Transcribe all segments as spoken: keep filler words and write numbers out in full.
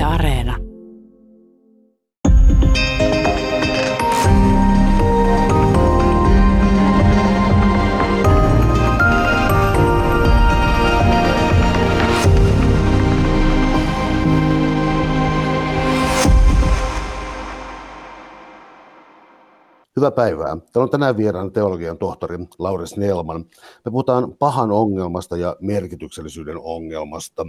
Yle Areena. Hyvää päivää. Täällä on tänään vieraan teologian tohtori Lauri Snellman. Me puhutaan pahan ongelmasta ja merkityksellisyyden ongelmasta.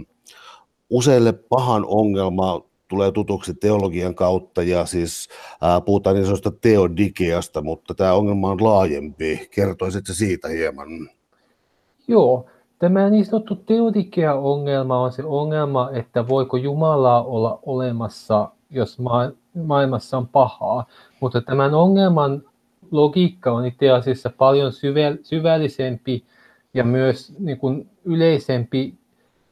Useille pahan ongelma tulee tutuksi teologian kautta ja siis äh, puhutaan niin sanotusta teodikeasta, mutta tämä ongelma on laajempi. Kertoisitko siitä hieman? Joo, tämä niin sanottu teodikea-ongelma on se ongelma, että voiko Jumalaa olla olemassa, jos ma- maailmassa on pahaa. Mutta tämän ongelman logiikka on itse asiassa paljon syve- syvällisempi ja myös niin kuin yleisempi.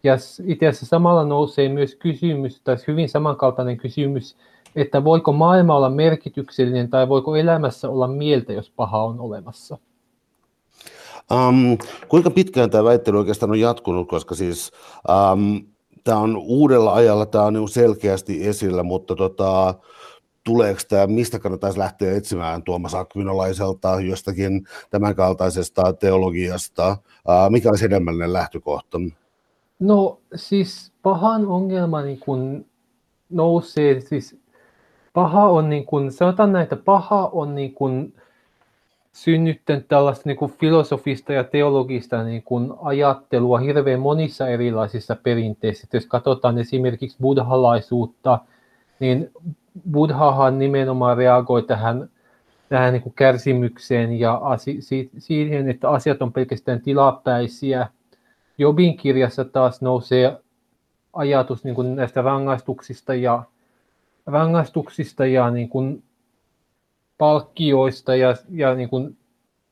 Ja itse asiassa samalla nousee myös kysymys, tai hyvin samankaltainen kysymys, että voiko maailma olla merkityksellinen tai voiko elämässä olla mieltä, jos paha on olemassa. Um, kuinka pitkään tämä väittely oikeastaan on jatkunut, koska siis um, tämä on uudella ajalla, tämä on selkeästi esillä, mutta tota, tuleeko tämä, mistä kannattaisi lähteä etsimään Tuomas Akvinolaiselta, jostakin tämänkaltaisesta teologiasta, uh, mikä olisi enemmän lähtökohta? No siis pahan ongelma niin kun nousee, siis paha on niin kun, sanotaan näin, että paha on niin kun synnyttänyt tällaista niin kun filosofista ja teologista niin kun ajattelua hirveän monissa erilaisissa perinteissä. Jos katsotaan esimerkiksi buddhalaisuutta, niin buddhahan nimenomaan reagoi tähän, tähän niin kun kärsimykseen ja asi, si, siihen, että asiat on pelkästään tilapäisiä. Jobin kirjassa taas nousee ajatus niin kuin näistä rangaistuksista ja, rangaistuksista ja niin kuin palkkioista ja, ja niin kuin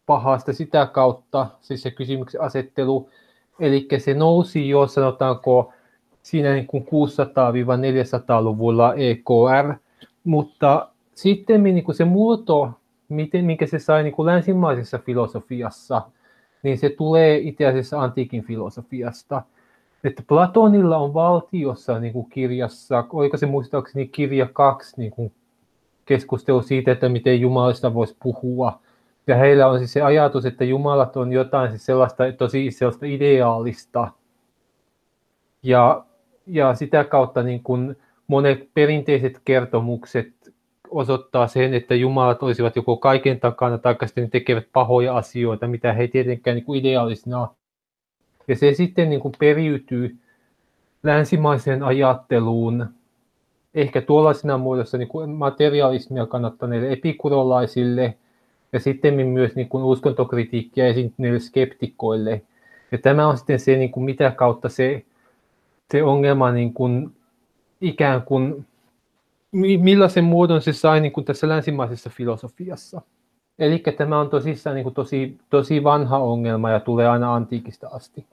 pahasta sitä kautta, siis se kysymyksen asettelu. Eli se nousi jo, sanotaanko, siinä niin kuin kuusisataa neljäsataa-luvulla E K R, mutta sitten niin kuin se muoto, miten, minkä se sai niin kuin länsimaisessa filosofiassa, niin se tulee itse asiassa antiikin filosofiasta. Että Platonilla on valtiossa niin kuin kirjassa, oliko se muistaakseni kirja kaksi, niin kuin keskustelu siitä, että miten Jumalasta voisi puhua. Ja heillä on siis se ajatus, että Jumalat on jotain siis sellaista, tosi sellaista ideaalista. Ja, ja sitä kautta niin kuin monet perinteiset kertomukset osoittaa sen, että jumalat olisivat joko kaiken takana tai sitten ne tekevät pahoja asioita, mitä he tietenkään niin kuin ideaalisena. Ja se sitten niin kuin periytyy länsimaiseen ajatteluun, ehkä tuollaisena muodossa niin kuin materialismia kannattaneille epikurolaisille ja sitten myös niin kuin uskontokritiikkiä esiintyneille skeptikoille. Ja tämä on sitten se, niin kuin mitä kautta se, se ongelma niin kuin ikään kuin millaisen muodon se sai niin kuin tässä länsimaisessa filosofiassa. Eli tämä on tosissaan niin kuin tosi, tosi vanha ongelma ja tulee aina antiikista asti.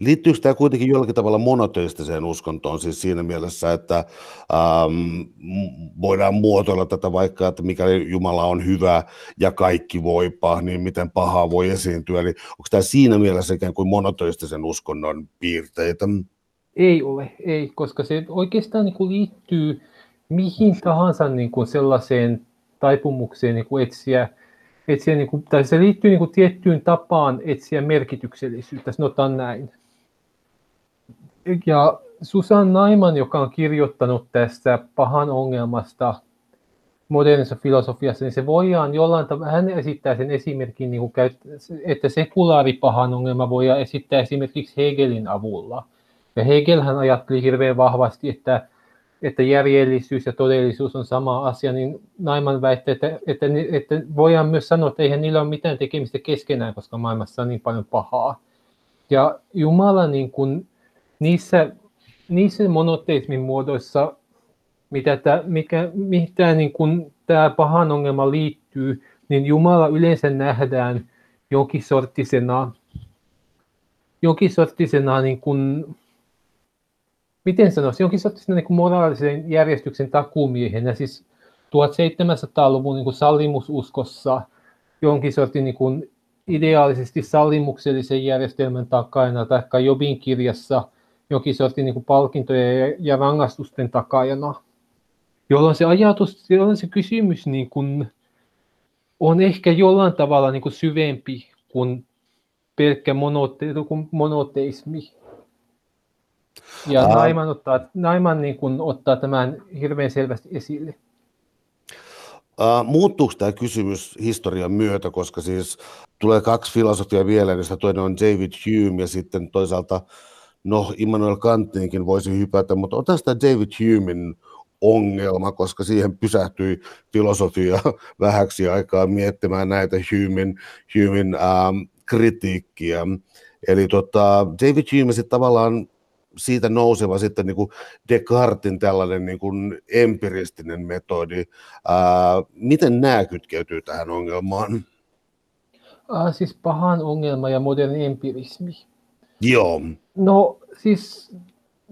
Liittyykö tämä kuitenkin jollakin tavalla monoteistiseen uskontoon, siis siinä mielessä, että ähm, voidaan muotoilla tätä vaikka, että mikäli Jumala on hyvä ja kaikki voi paha, niin miten pahaa voi esiintyä? Eli onko tämä siinä mielessä ikään kuin monoteistisen uskonnon piirteitä? Ei ole, ei, koska se oikeastaan niin kuin liittyy mihin tahansa niin kuin sellaiseen taipumukseen niin kuin etsiä, etsiä niin kuin, tai se liittyy niin kuin tiettyyn tapaan etsiä merkityksellisyyttä, sanotaan näin. Ja Susan Neiman, joka on kirjoittanut tästä pahan ongelmasta modernissa filosofiassa, niin se voidaan jollain tavalla, hän esittää sen esimerkin, niin kuin, että sekulaari pahan ongelma voidaan esittää esimerkiksi Hegelin avulla. Ja Hegelhän ajatteli hirveän vahvasti, että että järjellisyys ja todellisuus on sama asia, niin Neiman väittää, että, että, että voidaan myös sanoa, että eihän niillä ole mitään tekemistä keskenään, koska maailmassa on niin paljon pahaa. Ja Jumala niin kuin niissä, niissä monoteismin muodoissa, mitä tämä, mikä, mitä niin kuin tämä pahan ongelma liittyy, niin Jumala yleensä nähdään jonkin sorttisena, jonkin sorttisena niin kuin miten sanoisi, jonkin sorttisena niin moraalisen järjestyksen takumiehenä, siis seitsemäntoistasadan-luvun niin kuin sallimususkossa jonkin sortin niin kuin ideaalisesti sallimuksellisen järjestelmän takana, tai Jobin kirjassa jokin sellaisten niin kuin palkintojen ja rangaistusten takajana, jolloin se ajatus, jolloin se kysymys niin kuin on ehkä jollain tavalla niin kuin syvempi kuin pelkkä monote- monoteismi. Ja ah. Neiman ottaa, Neiman niin kuin ottaa tämän hirveän selvästi esille. Uh, muuttuuko tämä kysymys historian myötä, koska siis tulee kaksi filosofia mieleen, josta toinen on David Hume ja sitten toisaalta, no, Immanuel Kantinkin voisi hypätä, mutta otetaan tämä David Humen ongelma, koska siihen pysähtyi filosofia vähäksi aikaa miettimään näitä Humen, Humen uh, kritiikkiä. Eli tota, David Hume sitten tavallaan siitä nouseva sitten niin kuin Descartesin tällainen niin kuin empiristinen metodi. Ää, miten nämä kytkeytyy tähän ongelmaan? Äh, siis pahan ongelma ja moderni empirismi. Joo. No siis,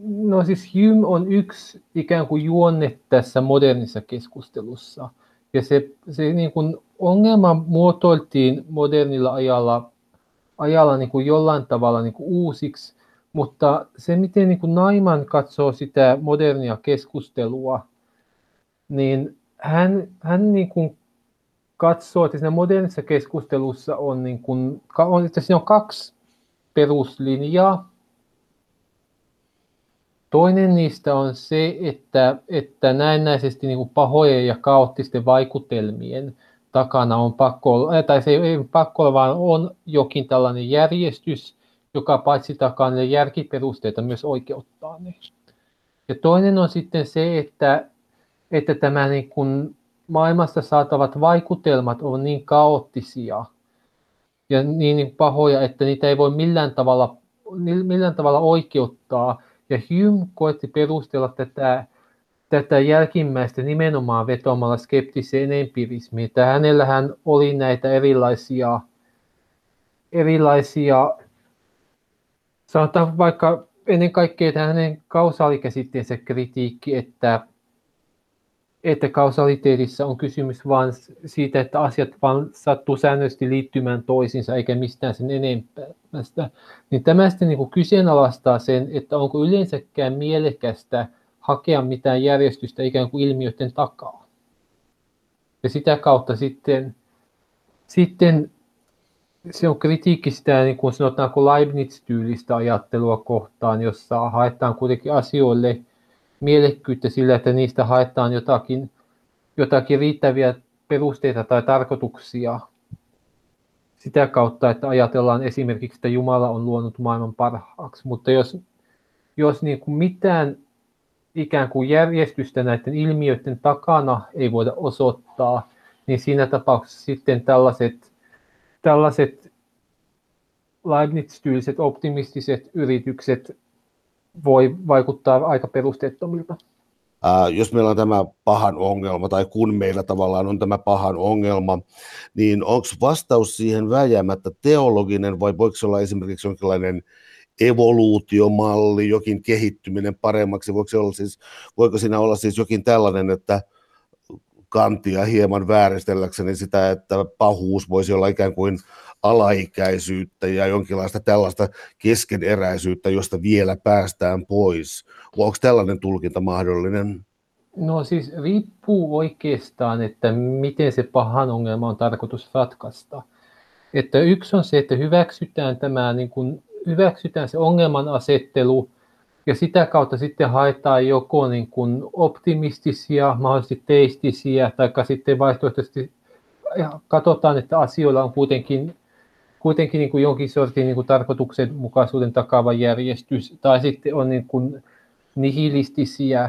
no siis Hume on yksi ikään kuin juonne tässä modernissa keskustelussa. Ja se, se niin kuin ongelma muotoiltiin modernilla ajalla, ajalla niin kuin jollain tavalla niin kuin uusiksi. Mutta se, miten niin kuin Neiman katsoo sitä modernia keskustelua, niin hän, hän niin kuin katsoo, että siinä modernissa keskustelussa on, niin kuin, on, että siinä on kaksi peruslinjaa. Toinen niistä on se, että, että näennäisesti niin kuin pahojen ja kaoottisten vaikutelmien takana on pakko, tai se ei pakko olla, vaan on jokin tällainen järjestys, joka paitsi takaa niille järkiperusteita myös oikeuttaa ne. Ja toinen on sitten se, että, että tämä niin kuin maailmasta saatavat vaikutelmat ovat niin kaoottisia ja niin pahoja, että niitä ei voi millään tavalla, millään tavalla oikeuttaa. Ja Hume koetti perustella tätä, tätä jälkimmäistä nimenomaan vetoamalla skeptiseen empirismiin. Hänellähän oli näitä erilaisia... erilaisia sanotaan vaikka ennen kaikkea tämä hänen kausaalikäsitteensä kritiikki, että, että kausaliteetissa on kysymys vain siitä, että asiat vaan sattuu säännöllisesti liittymään toisiinsa eikä mistään sen enempästä. Niin tämä sitten niin kuin kyseenalaistaa sen, että onko yleensäkään mielekästä hakea mitään järjestystä ikään kuin ilmiöiden takaa. Ja sitä kautta sitten... sitten se on kritiikki sitä, niin kuin sanotaanko Leibniz-tyylistä ajattelua kohtaan, jossa haetaan kuitenkin asioille mielekkyyttä sillä, että niistä haetaan jotakin, jotakin riittäviä perusteita tai tarkoituksia sitä kautta, että ajatellaan esimerkiksi, että Jumala on luonut maailman parhaaksi. Mutta jos, jos niin kuin mitään ikään kuin järjestystä näiden ilmiöiden takana ei voida osoittaa, niin siinä tapauksessa sitten tällaiset Tällaiset Leibniz-tyyliset optimistiset yritykset voi vaikuttaa aika perusteettomilta. Ää, jos meillä on tämä pahan ongelma, tai kun meillä tavallaan on tämä pahan ongelma, niin onko vastaus siihen vääjäämättä teologinen, vai voiko se olla esimerkiksi jonkinlainen evoluutiomalli, jokin kehittyminen paremmaksi? Voiko se olla siis, voiko siinä olla siis jokin tällainen, että Kantia hieman vääristelläkseni sitä, että pahuus voisi olla ikään kuin alaikäisyyttä ja jonkinlaista tällaista keskeneräisyyttä, josta vielä päästään pois. Onko tällainen tulkinta mahdollinen? No siis riippuu oikeastaan, että miten se pahan ongelma on tarkoitus ratkaista. Että yksi on se, että hyväksytään, tämä, niin kuin, hyväksytään se ongelman asettelu, ja sitä kautta sitten haetaan joko niin kuin optimistisia, mahdollisesti teistisiä, tai sitten vaihtoehtoisesti katsotaan, että asioilla on kuitenkin, kuitenkin niin kuin jonkin sortin niin kuin tarkoituksenmukaisuuden takaava järjestys, tai sitten on niin kuin nihilistisiä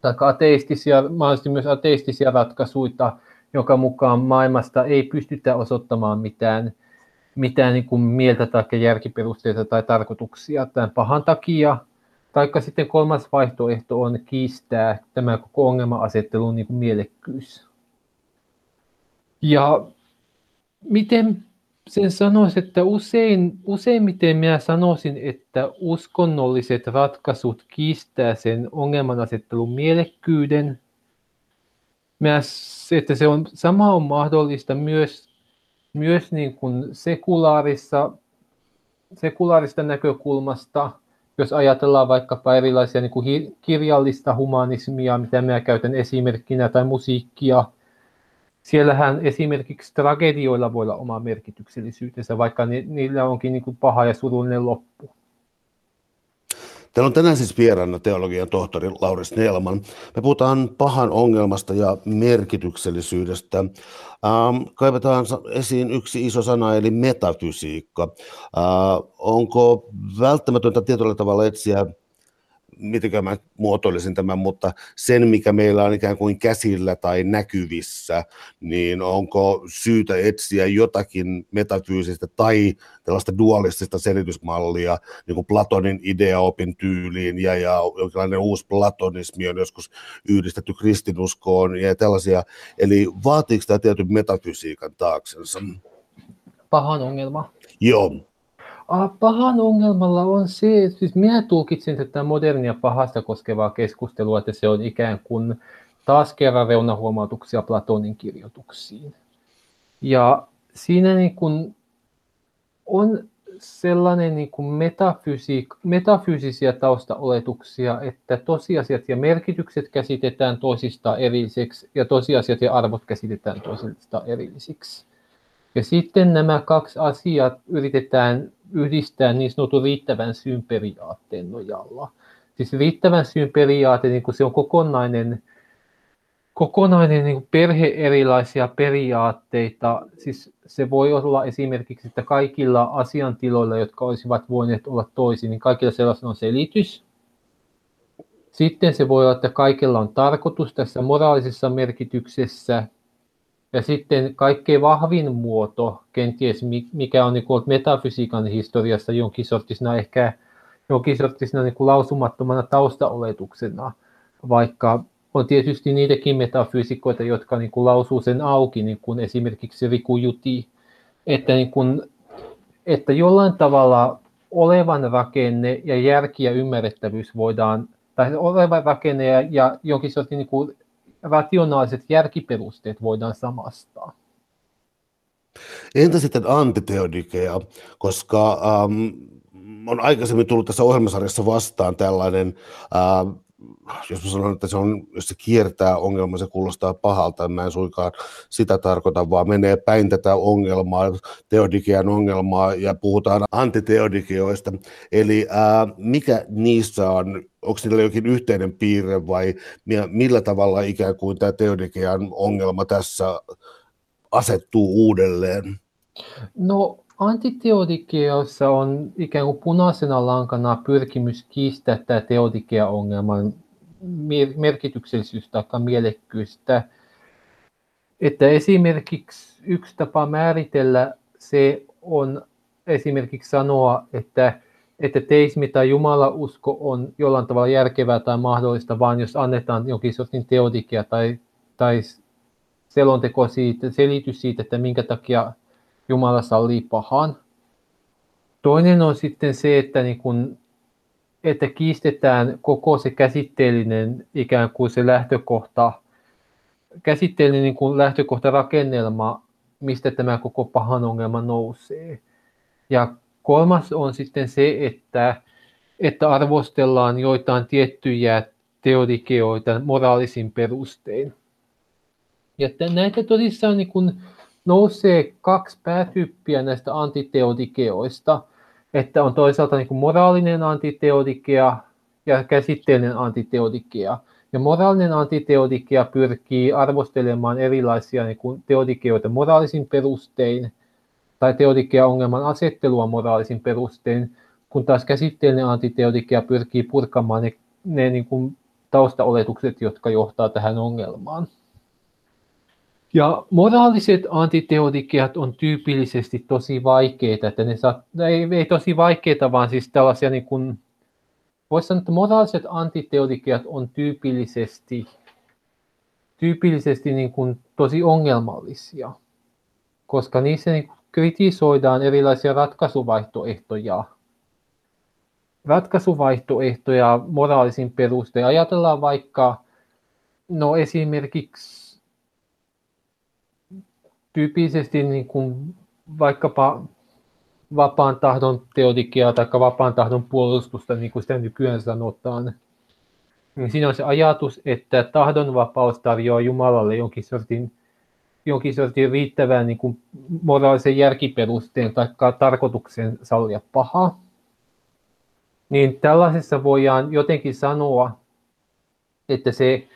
tai ateistisia, mahdollisesti myös ateistisia ratkaisuja, jonka mukaan maailmasta ei pystytä osoittamaan mitään. mitään niin kuin mieltä tai järkiperusteita tai tarkoituksia tämän pahan takia. Taikka sitten kolmas vaihtoehto on kiistää tämä koko ongelma-asettelun niin kuin mielekkyys. Ja miten sen sanoisi, että usein, useimmiten minä sanoisin, että uskonnolliset ratkaisut kiistää sen ongelman-asettelun mielekkyyden. Minä, että se on, sama on mahdollista myös Myös niin kuin sekulaarissa, sekulaarista näkökulmasta, jos ajatellaan vaikkapa erilaisia niin kuin kirjallista humanismia, mitä minä käytän esimerkkinä, tai musiikkia, siellähän esimerkiksi tragedioilla voi olla oma merkityksellisyytensä, vaikka niillä onkin niin kuin paha ja surullinen loppu. Täällä on tänään siis vieraana teologian tohtori Lauri Snellman. Me puhutaan pahan ongelmasta ja merkityksellisyydestä. Ähm, kaivetaan esiin yksi iso sana, eli metafysiikka. Äh, onko välttämätöntä tietyllä tavalla etsiä, mitenkään mä muotoilisin tämän, mutta sen, mikä meillä on ikään kuin käsillä tai näkyvissä, niin onko syytä etsiä jotakin metafyysistä tai tällaista dualistista selitysmallia, niin kuin Platonin ideaopin tyyliin, ja, ja jonkinlainen uusi platonismi on joskus yhdistetty kristinuskoon ja tällaisia. Eli vaatiiko tämä tietyn metafysiikan taaksensa? Pahan ongelma. Joo. Pahan ongelmalla on se, että siis minä tulkitsen tätä modernia pahasta koskevaa keskustelua, että se on ikään kuin taas kerran reunahuomautuksia Platonin kirjoituksiin. Ja siinä niin kuin on sellainen niin kuin metafysiik- metafyysisiä taustaoletuksia, että tosiasiat ja merkitykset käsitetään toisistaan erillisiksi ja tosiasiat ja arvot käsitetään toisistaan erillisiksi. Ja sitten nämä kaksi asiaa yritetään yhdistää niin sanotun riittävän syyn periaatteen nojalla. Siis riittävän syyn periaate, niin kun se on kokonainen, kokonainen niin kun perhe erilaisia periaatteita. Siis se voi olla esimerkiksi, että kaikilla asiantiloilla, jotka olisivat voineet olla toisin, niin kaikilla sellaisella on selitys. Sitten se voi olla, että kaikilla on tarkoitus tässä moraalisessa merkityksessä. Ja sitten kaikkein vahvin muoto, kenties mikä on niin kuin metafysiikan historiassa jonkin sortisena, ehkä jonkin sortisena niin kuin lausumattomana taustaoletuksena, vaikka on tietysti niitäkin metafyysikoita, jotka niin kuin lausuu sen auki, niin kuin esimerkiksi Riku Juti, että, niin kuin, että jollain tavalla olevan rakenne ja järki ja ymmärrettävyys voidaan, tai olevan rakenne ja, ja jonkin sortin niin kuin rationaaliset järkiperusteet voidaan samastaa. Entä sitten antiteodikea, koska ähm, on aikaisemmin tullut tässä ohjelmasarjassa vastaan tällainen, äh, jos mä sanon, että se on, jos se kiertää ongelma, se kuulostaa pahalta, mä en suinkaan sitä tarkoita, vaan menee päin tätä ongelmaa, teodikean ongelmaa, ja puhutaan antiteodikeoista, eli äh, mikä niissä on, onko niillä jokin yhteinen piirre vai millä tavalla ikään kuin tämä teodikean ongelma tässä asettuu uudelleen? No antiteodikeassa on ikään kuin punaisena lankana pyrkimys kiistää tämä teodikea-ongelman merkityksellisyys tai mielekkyystä. Että esimerkiksi yksi tapa määritellä se on esimerkiksi sanoa, että että teismi tai jumalausko on jollain tavalla järkevää tai mahdollista, vaan jos annetaan jonkin sortin teodikia tai, tai selonteko siitä, selitys siitä, että minkä takia Jumala sallii pahan. Toinen on sitten se, että, niin kun, että kiistetään koko se käsitteellinen ikään kuin se lähtökohta, käsitteellinen niin kuin lähtökohtarakennelma, mistä tämä koko pahan ongelma nousee. Ja kolmas on sitten se, että, että arvostellaan joitain tiettyjä teodikeoita moraalisin perustein. Ja näitä todissaan niin kun nousee kaksi päätyyppiä näistä antiteodikeoista, että on toisaalta niin kun moraalinen antiteodikea ja käsitteellinen antiteodikea. Ja moraalinen antiteodikea pyrkii arvostelemaan erilaisia niin kun teodikeoita moraalisin perustein, tai teodikea-ongelman asettelua moraalisin perustein, kun taas käsitteellinen antiteodikea pyrkii purkamaan ne, ne niin kuin taustaoletukset, jotka johtaa tähän ongelmaan. Ja moraaliset antiteodikeat on tyypillisesti tosi vaikeita, että ne saa, ei, ei tosi vaikeita, vaan siis tällaisia, niin kuin, voisi sanoa, että moraaliset antiteodikeat on tyypillisesti, tyypillisesti niin kuin tosi ongelmallisia, koska niissä niin kritisoidaan erilaisia ratkaisuvaihtoehtoja. Ratkaisuvaihtoehtoja moraalisin perustein. Ajatellaan vaikka no esimerkiksi tyypillisesti niin kuin vaikkapa vapaan tahdon teodikiaa tai vapaan tahdon puolustusta, niin kuin sitä nykyään sanotaan. Siinä on se ajatus, että tahdonvapaus tarjoaa Jumalalle jonkin sortin, jonkin sortin riittävän niin kuin moraalisen järkiperusteen tai tarkoituksen sallia paha. Niin tällaisessa voidaan jotenkin sanoa, että se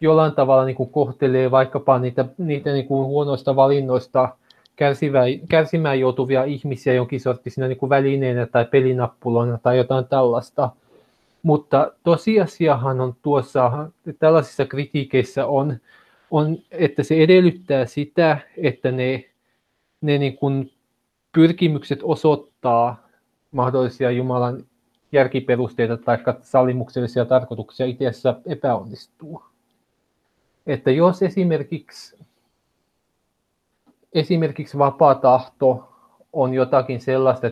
jollain tavalla niin kuin kohtelee vaikkapa niitä, niitä niin kuin huonoista valinnoista kärsivää, kärsimään joutuvia ihmisiä jonkin sorttisina niin kuin välineenä tai pelinappulana tai jotain tällaista. Mutta tosiasiahan on tuossa, tällaisissa kritiikeissä on, on että se edellyttää sitä, että ne, ne niin kuin pyrkimykset osoittaa mahdollisia Jumalan järkiperusteita tai sallimuksellisia tarkoituksia itse asiassa epäonnistuu. Että jos esimerkiksi, esimerkiksi vapaa tahto on jotakin sellaista,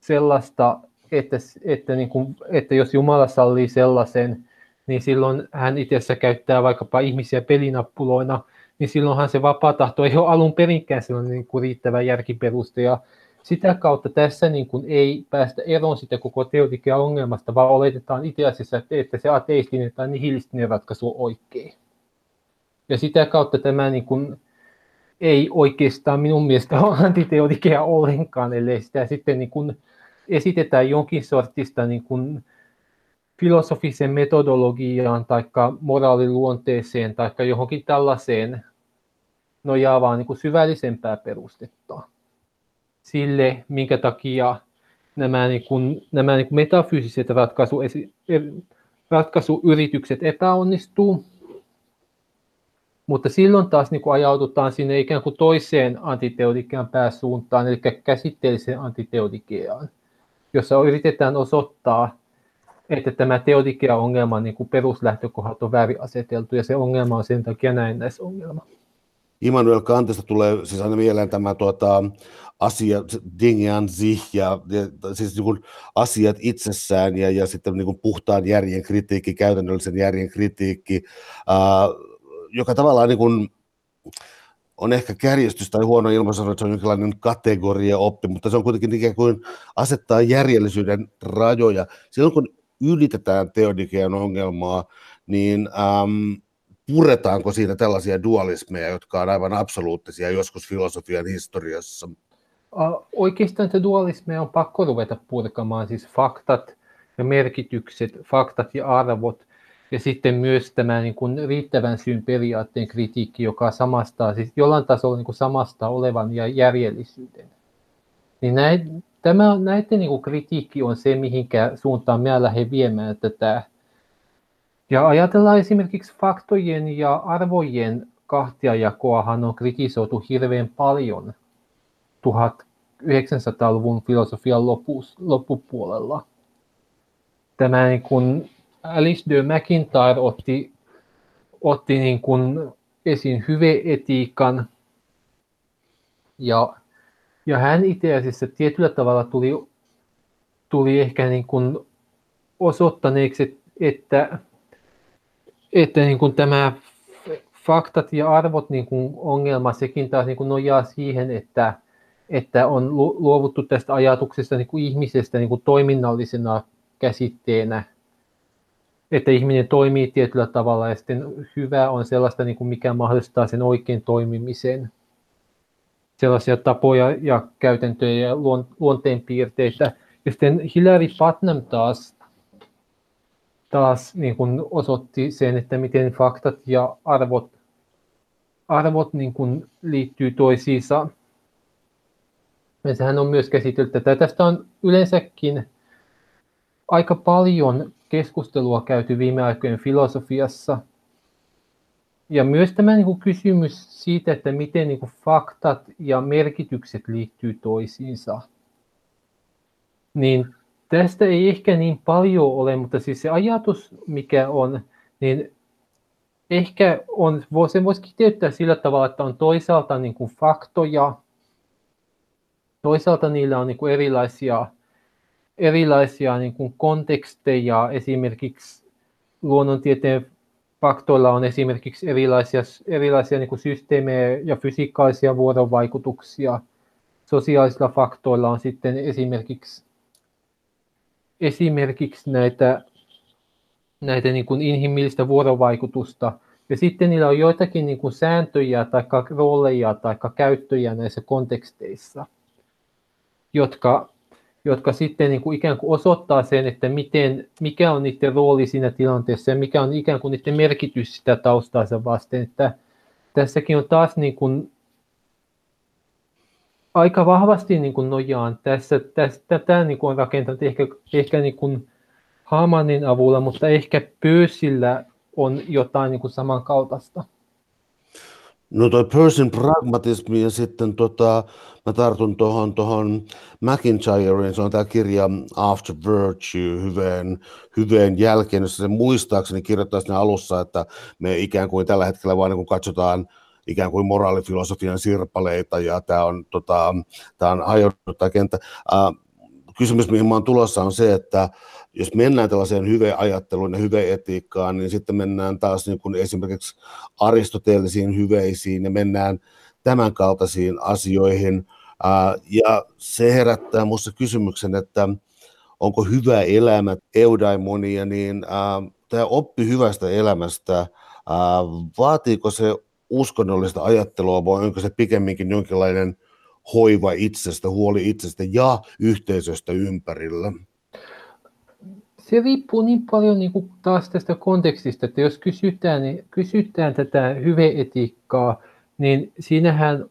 sellaista että, että, niin kuin, että jos Jumala sallii sellaisen, niin silloin hän itse asiassa käyttää vaikkapa ihmisiä pelinappuloina, niin silloinhan se vapaa tahto ei ole alun perinkään sellainen niin kuin riittävä järkiperuste. Ja sitä kautta tässä niin kuin ei päästä eroon sitä koko teodikean ongelmasta, vaan oletetaan itse asiassa, että se ateistinen tai nihilistinen ratkaisu on oikein. Ja sitä kautta tämä niin kuin ei oikeastaan minun mielestä ole antiteodikea ollenkaan, ellei sitä sitten niin kuin esitetään jonkin sortista niin kuin filosofisen metodologiaan tai moraaliluonteeseen tai johonkin tällaiseen nojaavaan niin kuin syvällisempää perustetta sille, minkä takia nämä, niin kuin, nämä niin kuin metafyysiset ratkaisu, ratkaisuyritykset epäonnistuu. Mutta silloin taas niin kuin ajaudutaan sinne ikään kuin toiseen antiteodikean pääsuuntaan, eli käsitteelliseen antiteodikeaan, jossa yritetään osoittaa, että tämä teodikea-ongelman niin kuin peruslähtökohdat on väärin aseteltu, ja se ongelma on sen takia näennäisongelma. Immanuel Kantista tulee siis aina mieleen tämä tuota, asia, Dinge an sich, ja, ja, siis niin asiat itsessään ja, ja sitten niin puhtaan järjen kritiikki, käytännöllisen järjen kritiikki, ää, joka tavallaan niin kuin, on ehkä kärjestys tai huono ilmaisana, että se on jonkinlainen kategoriaoppi, mutta se on kuitenkin ikään kuin asettaa järjellisyyden rajoja. Silloin kun ylitetään teodikean ongelmaa, niin äm, puretaanko siitä tällaisia dualismeja, jotka on aivan absoluuttisia joskus filosofian historiassa? Oikeastaan se dualismeja on pakko ruveta purkamaan, siis faktat ja merkitykset, faktat ja arvot, ja sitten myös tämä niin kuin riittävän syyn periaatteen kritiikki, joka samastaa, siis jollain tasolla niin kuin samastaa olevan ja järjellisyyden. Niin näiden, tämä, näiden niin kuin kritiikki on se, mihinkä suuntaan minä lähden viemään tätä. Ja ajatellaan esimerkiksi faktojen ja arvojen kahtiajakoahan on kritisoitu hirveän paljon tuhatyhdeksänsataaluvun filosofian lopus, loppupuolella. Tämä niin kuin Alasdair MacIntyre otti, otti niin kuin esiin hyveetiikan, ja, ja hän itse asiassa tietyllä tavalla tuli, tuli ehkä niin kuin osoittaneeksi, että, että niin kuin tämä faktat ja arvot niin kuin ongelma, sekin taas niin kuin nojaa siihen, että, että on luovuttu tästä ajatuksesta niin kuin ihmisestä niin kuin toiminnallisena käsitteenä, että ihminen toimii tietyllä tavalla ja sitten hyvä on sellaista, niin kuin mikä mahdollistaa sen oikein toimimisen. Sellaisia tapoja ja käytäntöjä ja luonteenpiirteitä. Ja sitten Hilary Putnam taas, taas niin kuin osoitti sen, että miten faktat ja arvot, arvot niin kuin liittyy toisiinsa. Ja sehän on myös käsitelty tätä. Tästä on yleensäkin aika paljon keskustelua käyty viime aikojen filosofiassa. Ja myös tämä niin kuin kysymys siitä, että miten niin kuin faktat ja merkitykset liittyy toisiinsa. Niin tästä ei ehkä niin paljon ole, mutta siis se ajatus, mikä on, niin ehkä on, sen voisi kiteyttää sillä tavalla, että on toisaalta niin kuin faktoja, toisaalta niillä on niin kuin erilaisia erilaisia niin kuin konteksteja, esimerkiksi luonnontieteen faktoilla on esimerkiksi erilaisia, erilaisia niin kuin systeemejä ja fysikaalisia vuorovaikutuksia, sosiaalisilla faktoilla on sitten esimerkiksi, esimerkiksi näitä, näitä niin kuin inhimillistä vuorovaikutusta. Ja sitten niillä on joitakin niin kuin sääntöjä tai rooleja tai käyttöjä näissä konteksteissa, jotka, jotka sitten niin kuin ikään kuin osoittaa sen, että miten, mikä on niiden rooli siinä tilanteessa ja mikä on ikään kuin niiden merkitys sitä taustaansa vasten. Että tässäkin on taas niin kuin aika vahvasti niin kuin nojaan tässä, tästä, tämä niin kuin on rakentanut ehkä, ehkä niin kuin Hamannin avulla, mutta ehkä Pöösillä on jotain niin kuin samankaltaista. No toi Pöösin pragmatismi ja sitten tota, mä tartun tuohon tohon MacIntyreen, se on tämä kirja After Virtue, hyveen, hyveen jälkeen, jossa se muistaakseni kirjoittaa siinä alussa, että me ikään kuin tällä hetkellä vaan niin kuin katsotaan ikään kuin moraalifilosofian sirpaleita ja tämä on, tota, tämä on hajonnut tämä kenttä. Äh, kysymys, mihin mä oon tulossa, on se, että jos mennään tällaiseen hyveajatteluun ja hyveetiikkaan, niin sitten mennään taas niin kuin esimerkiksi aristoteellisiin hyveisiin ja mennään tämän kaltaisiin asioihin. Ja se herättää minusta kysymyksen, että onko hyvä elämä eudaimonia, niin tämä oppi hyvästä elämästä, vaatiiko se uskonnollista ajattelua vai onko se pikemminkin jonkinlainen hoiva itsestä, huoli itsestä ja yhteisöstä ympärillä? Se riippuu niin paljon niin kuin taas tästä kontekstista, että jos kysytään, niin kysytään tätä hyveetiikkaa, niin siinähän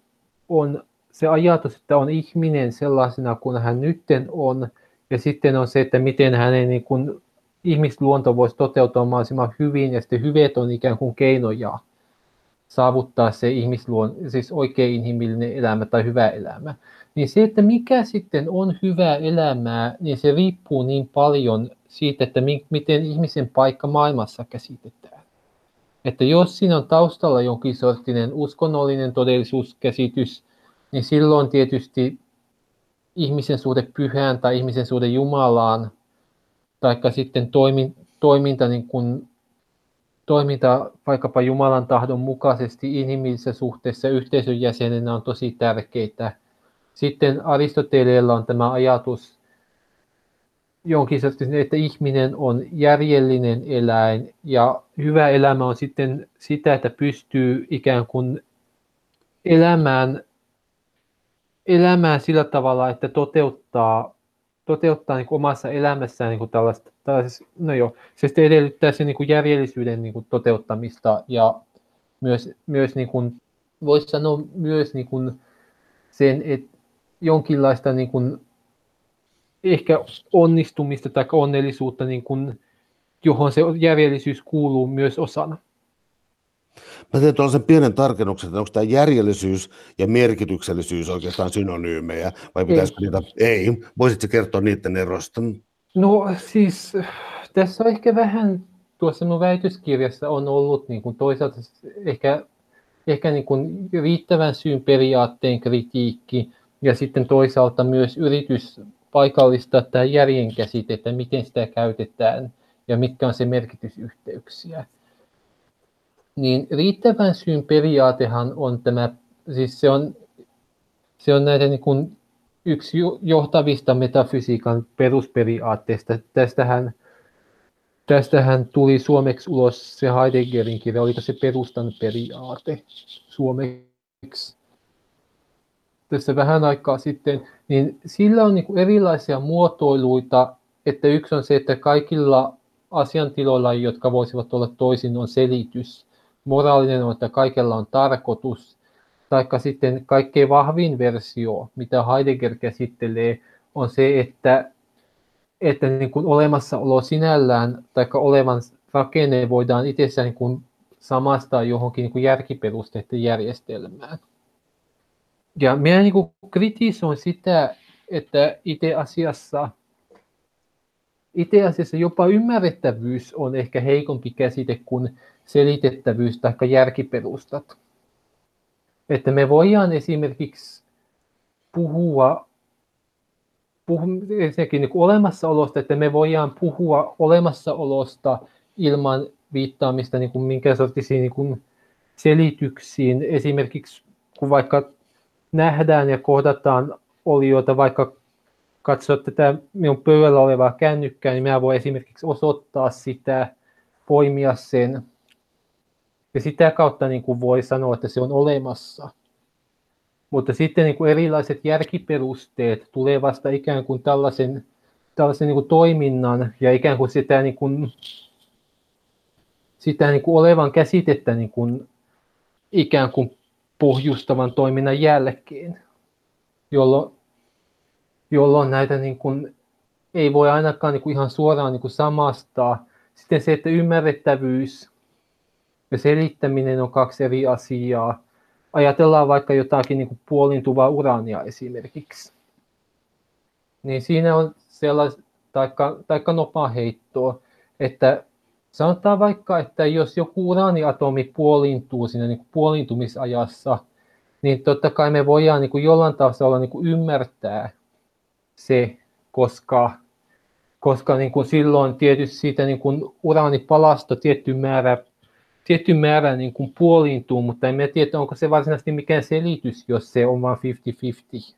on se ajatus, että on ihminen sellaisena kuin hän nytten on, ja sitten on se, että miten hänen niin kuin ihmisluonto voisi toteutua mahdollisimman hyvin, ja sitten hyveet on ikään kuin keinoja saavuttaa se ihmisluon, siis oikein inhimillinen elämä tai hyvä elämä. Niin se, että mikä sitten on hyvää elämää, niin se riippuu niin paljon siitä, että miten ihmisen paikka maailmassa käsitetään. Että jos siinä on taustalla jonkin sortinen uskonnollinen todellisuuskäsitys, niin silloin tietysti ihmisen suhde pyhään tai ihmisen suhde Jumalaan, taikka sitten toiminta, niin kuin, toiminta vaikkapa Jumalan tahdon mukaisesti inhimillisessä suhteessa yhteisön jäsenenä on tosi tärkeitä. Sitten Aristoteleella on tämä ajatus jonkin sortinen, että ihminen on järjellinen eläin ja hyvä elämä on sitten sitä, että pystyy ikään kuin elämään, elämään sillä tavalla, että toteuttaa, toteuttaa niin kuin omassa elämässään niin kuin tällaista, tällaista, no joo, se sitten edellyttää sen niin kuin järjellisyyden niin kuin toteuttamista ja myös, myös niin kuin, voisi sanoa myös niin kuin sen, että jonkinlaista niin kuin ehkä onnistumista tai onnellisuutta, niin kuin, johon se järjellisyys kuuluu myös osana. Mä teen tuollaisen pienen tarkennuksen, että onko tämä järjellisyys ja merkityksellisyys oikeastaan synonyymejä, vai pitäisikö niitä? Ei. Voisitko kertoa niiden erosta? No siis tässä on ehkä vähän, tuossa mun väitöskirjassa on ollut niin kuin toisaalta ehkä, ehkä niin kuin riittävän syyn periaatteen kritiikki, ja sitten toisaalta myös yritys paikallistaa tämä järjen käsite, että miten sitä käytetään ja mitkä on se merkitysyhteyksiä. Niin riittävän syyn periaatehan on tämä, siis se on, se on näitä niin kuin yksi johtavista metafysiikan perusperiaatteista. Tästähän, tästähän tuli suomeksi ulos se Heideggerin kirja, oliko se perustan periaate suomeksi tässä vähän aikaa sitten, niin sillä on niin kuin erilaisia muotoiluita, että yksi on se, että kaikilla asiantiloilla, jotka voisivat olla toisin, on selitys. Moraalinen on, että kaikella on tarkoitus. Taikka sitten kaikkein vahvin versio, mitä Heidegger käsittelee, on se, että, että niin kuin olemassaolo sinällään, taikka olevan rakenne voidaan itsessään niin kuin samastaa johonkin niin kuin järkiperusteiden järjestelmään. Ja minä niin kuin kritisoin sitä, että itse asiassa, itse asiassa jopa ymmärrettävyys on ehkä heikompi käsite kuin selitettävyys tai järkiperustat. Että me voidaan esimerkiksi puhua, puhu, ensinnäkin niin kuin olemassaolosta, että me voidaan puhua olemassaolosta ilman viittaamista niin kuin minkä sortisiin niin kuin selityksiin, esimerkiksi kun vaikka nähdään ja kohdataan oliota, vaikka katsoa tätä minun pöydällä olevaa kännykkää, niin minä voin esimerkiksi osoittaa sitä, poimia sen. Ja sitä kautta niin kuin voi sanoa, että se on olemassa. Mutta sitten niin kuin erilaiset järkiperusteet tulee vasta ikään kuin tällaisen, tällaisen niin kuin toiminnan ja ikään kuin sitä, niin kuin, sitä niin kuin olevan käsitettä niin kuin, ikään kuin pohjustavan toiminnan jälkeen, jolloin, jolloin näitä niin kuin, ei voi ainakaan niin kuin ihan suoraan niin kuin samastaa. Sitten se, että ymmärrettävyys ja selittäminen on kaksi eri asiaa. Ajatellaan vaikka jotakin niin kuin puolintuvaa uraania esimerkiksi. Niin siinä on sellaista, taikka, taikka nopaheittoa, että sanotaan vaikka, että jos joku uraaniatomi puolintuu siinä niin kuin puolintumisajassa, niin totta kai me voidaan niin kuin jollain tavalla niin kuin ymmärtää se, koska, koska niin kuin silloin tietysti siitä niin kuin uraanipalasto tietty määrä tietty määrä niin kuin puoliintuu, mutta en tiedä, onko se varsinaisesti mikään selitys, jos se on vain viisikymmentä viisikymmentä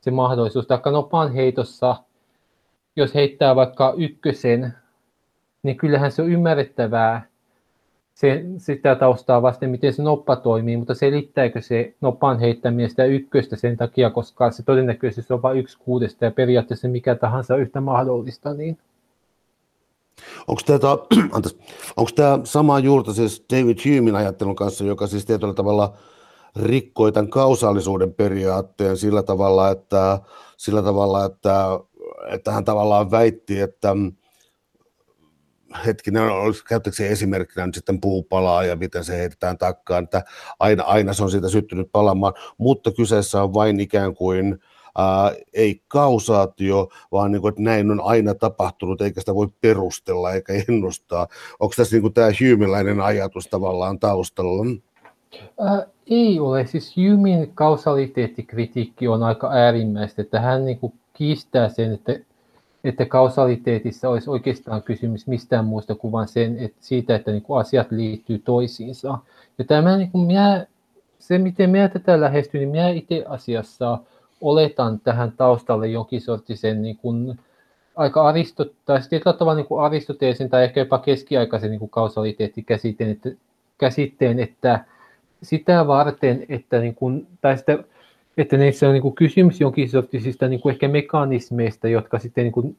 se mahdollisuus. Taikka nopan heitossa, jos heittää vaikka ykkösen, niin kyllähän se on ymmärrettävää se, sitä taustaa vasten, miten se noppa toimii, mutta selittääkö se nopan heittäminen sitä ykköstä sen takia, koska se todennäköisesti on vain yksi kuudesta ja periaatteessa mikä tahansa yhtä mahdollista, niin Onko tämä, onko tämä sama juurta siis David Humein ajattelun kanssa, joka siis tietyllä tavalla rikkoi tämän kausaalisuuden periaatteen sillä tavalla, että, sillä tavalla, että, että hän tavallaan väitti, että hetkinen, käyttääkö se esimerkkinä nyt sitten puupalaa ja miten se heitetään takkaan, että aina, aina se on siitä syttynyt palamaan, mutta kyseessä on vain ikään kuin Uh, ei kausaatio, vaan niin kuin, että näin on aina tapahtunut, eikä sitä voi perustella eikä ennustaa. Onko tässä niin kuin tämä Humeläinen ajatus tavallaan taustalla? Uh, ei ole. Siis Humein kausaliteettikritiikki on aika äärimmäistä, että hän niin kuin kiistää sen, että, että kausaliteetissa olisi oikeastaan kysymys mistään muusta kuin vain sen, että siitä, että niin kuin asiat liittyy toisiinsa. Ja tämä, niin kuin minä, se, miten minä tätä lähestyn, niin minä itse asiassa oletan tähän taustalle jonkin sortisen niin kuin, aika aristot, tai tavalla, niin kuin aristoteelisen tai ehkä jopa keskiaikaisen niin kuin kausaliteettikäsitteen, että, käsitteen, että sitä varten, että, niin kuin, tai sitä, että niissä on niin kuin, kysymys jonkin sortisista niin kuin, ehkä mekanismeista, jotka sitten niin kuin,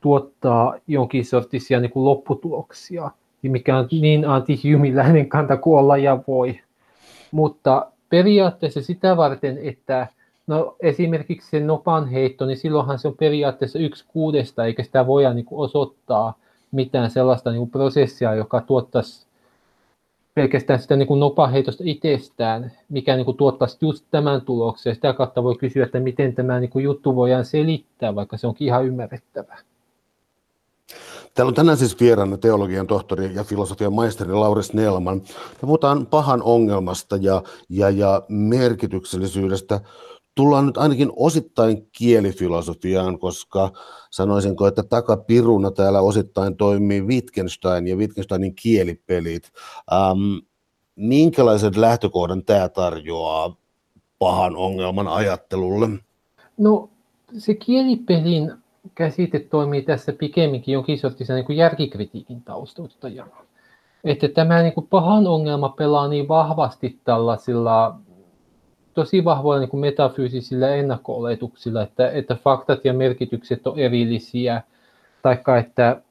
tuottaa jonkin sortisia niin kuin, lopputuloksia, mikä on niin anti-humiläinen kanta kuin olla ja voi. Mutta periaatteessa sitä varten, että no, esimerkiksi se nopan heitto, niin silloinhan se on periaatteessa yksi kuudesta, eikä sitä voida niin kuin osoittaa mitään sellaista niin kuin prosessia, joka tuottaisi pelkästään sitä niin kuin nopan heitosta itsestään, mikä niin kuin tuottaisi just tämän tuloksen. Sitä kautta voi kysyä, että miten tämä niin kuin juttu voidaan selittää, vaikka se onkin ihan ymmärrettävää. Täällä on tänään siis vieraana teologian tohtori ja filosofian maisteri Lauri Snellman. Puhutaan pahan ongelmasta ja, ja, ja merkityksellisyydestä. Tullaan nyt ainakin osittain kielifilosofiaan, koska sanoisinko, että takapiruna täällä osittain toimii Wittgenstein ja Wittgensteinin kielipelit. Ähm, minkälaisen lähtökohdan tämä tarjoaa pahan ongelman ajattelulle? No se kielipelin käsite toimii tässä pikemminkin jonkin sortisen niin kuin järkikritiikin taustoittajana. Että tämä niin kuin pahan ongelma pelaa niin vahvasti tällaisilla tosi vahvoilla niin kuin metafyysisillä ennakko-oletuksilla, että, että faktat ja merkitykset on erillisiä, taikka että,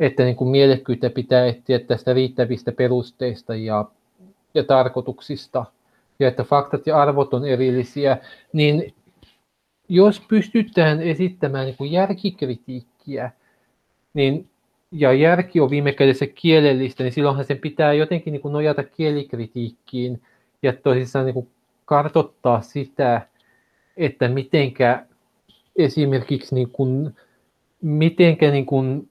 että niin kuin mielekkyyttä pitää etsiä tästä riittävistä perusteista ja, ja tarkoituksista, ja että faktat ja arvot on erillisiä, niin jos pystytään esittämään niin kuin järkikritiikkiä, niin, ja järki on viime kädessä kielellistä, niin silloinhan sen pitää jotenkin niin kuin nojata kielikritiikkiin, ja tosissaan niin kuin kartoittaa sitä, että mitenkä esimerkiksi niin kuin, mitenkä niin kuin,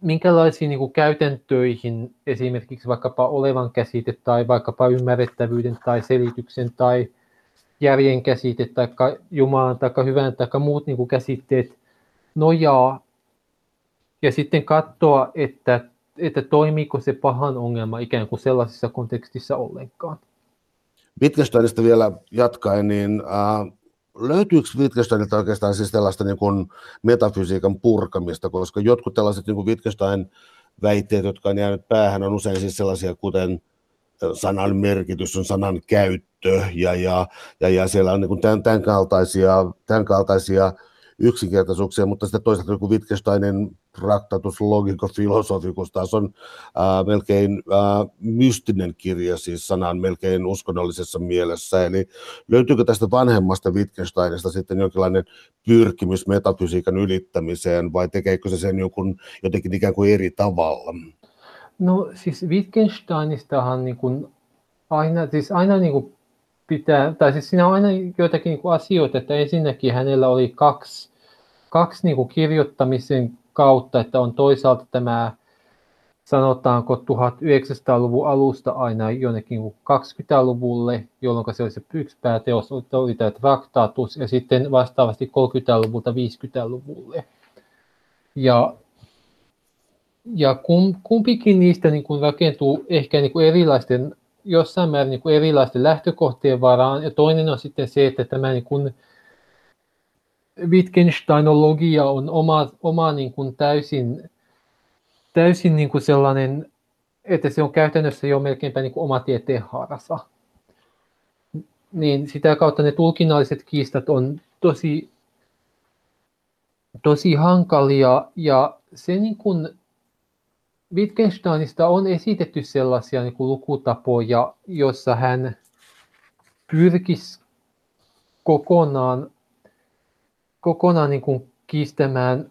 minkälaisiin niin kuin käytäntöihin esimerkiksi vaikkapa olevan käsite tai vaikkapa ymmärrettävyyden tai selityksen tai järjen käsite tai Jumalan tai hyvän tai muut niin kuin käsitteet nojaa ja sitten katsoa, että, että toimiiko se pahan ongelma ikään kuin sellaisessa kontekstissa ollenkaan. Wittgensteinista vielä jatkaen, niin äh, löytyykö Wittgensteinilta oikeastaan siis tällaista niin kuin metafysiikan purkamista, koska jotkut tällaiset niin kuin Wittgenstein väitteet, jotka on jäänyt päähän, on usein siis sellaisia, kuten sanan merkitys on sanan käyttö, ja, ja, ja, ja siellä on niin kuin tämän, tämän, kaltaisia, tämän kaltaisia yksinkertaisuuksia, mutta sitten toisaalta niin kuin Wittgensteinin traktatus logiko-filosofikus taas on äh, melkein äh, mystinen kirja, siis sanan melkein uskonnollisessa mielessä. Eli löytyykö tästä vanhemmasta Wittgensteinista sitten jonkinlainen pyrkimys metafysiikan ylittämiseen, vai tekeekö se sen jonkun, jotenkin ikään kuin eri tavalla? No siis Wittgensteinistahan niin kuin aina, siis aina niin kuin pitää, tai siis siinä on aina joitakin niin kuin asioita, että ensinnäkin hänellä oli kaksi, kaksi niin kuin kirjoittamisen kautta, että on toisaalta tämä, sanotaanko tuhatyhdeksänsataaluvun alusta aina jonnekin kaksikymmentäluvulle, jolloin se oli se yksi pääteos, oli tämä traktatus, ja sitten vastaavasti kolmekymmentäluvulta viisikymmentäluvulle. Ja, ja kumpikin niistä niin kuin rakentuu ehkä niin kuin erilaisten, jossain määrin niin kuin erilaisten lähtökohtien varaan, ja toinen on sitten se, että tämä niin kuin Wittgensteinologia on oma, oma niin kuin täysin, täysin niin kuin sellainen, että se on käytännössä jo melkeinpä niin kuin oma tieteenhaarassa. Niin sitä kautta ne tulkinnalliset kiistat on tosi, tosi hankalia, ja se niin kuin Wittgensteinista on esitetty sellaisia niin kuin lukutapoja, jossa hän pyrkisi kokonaan kokonaan niin kuin kiistämään,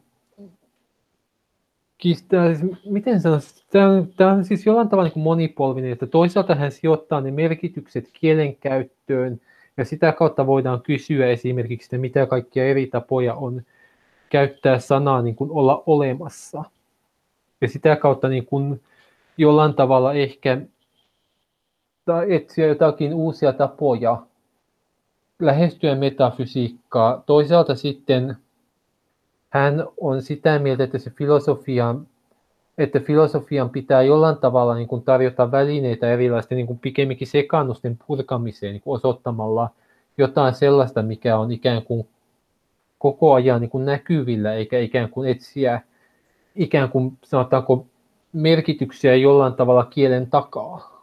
kiistää, miten sanoisi, tämä on, tämä on siis jollain tavalla niin kuin monipolvinen, että toisaalta hän sijoittaa ne merkitykset kielenkäyttöön, ja sitä kautta voidaan kysyä esimerkiksi, että mitä kaikkia eri tapoja on käyttää sanaa niin kuin olla olemassa. Ja sitä kautta niin kuin jollain tavalla ehkä etsiä jotakin uusia tapoja lähestyä metafysiikkaa. Toisaalta sitten hän on sitä mieltä, että se filosofian, että filosofian pitää jollain tavalla niin kuin tarjota välineitä erilaisten niin kuin pikemminkin sekaannusten purkamiseen niin kuin osoittamalla jotain sellaista, mikä on ikään kuin koko ajan niin kuin näkyvillä, eikä ikään kuin etsiä ikään kuin, sanotaanko, merkityksiä jollain tavalla kielen takaa.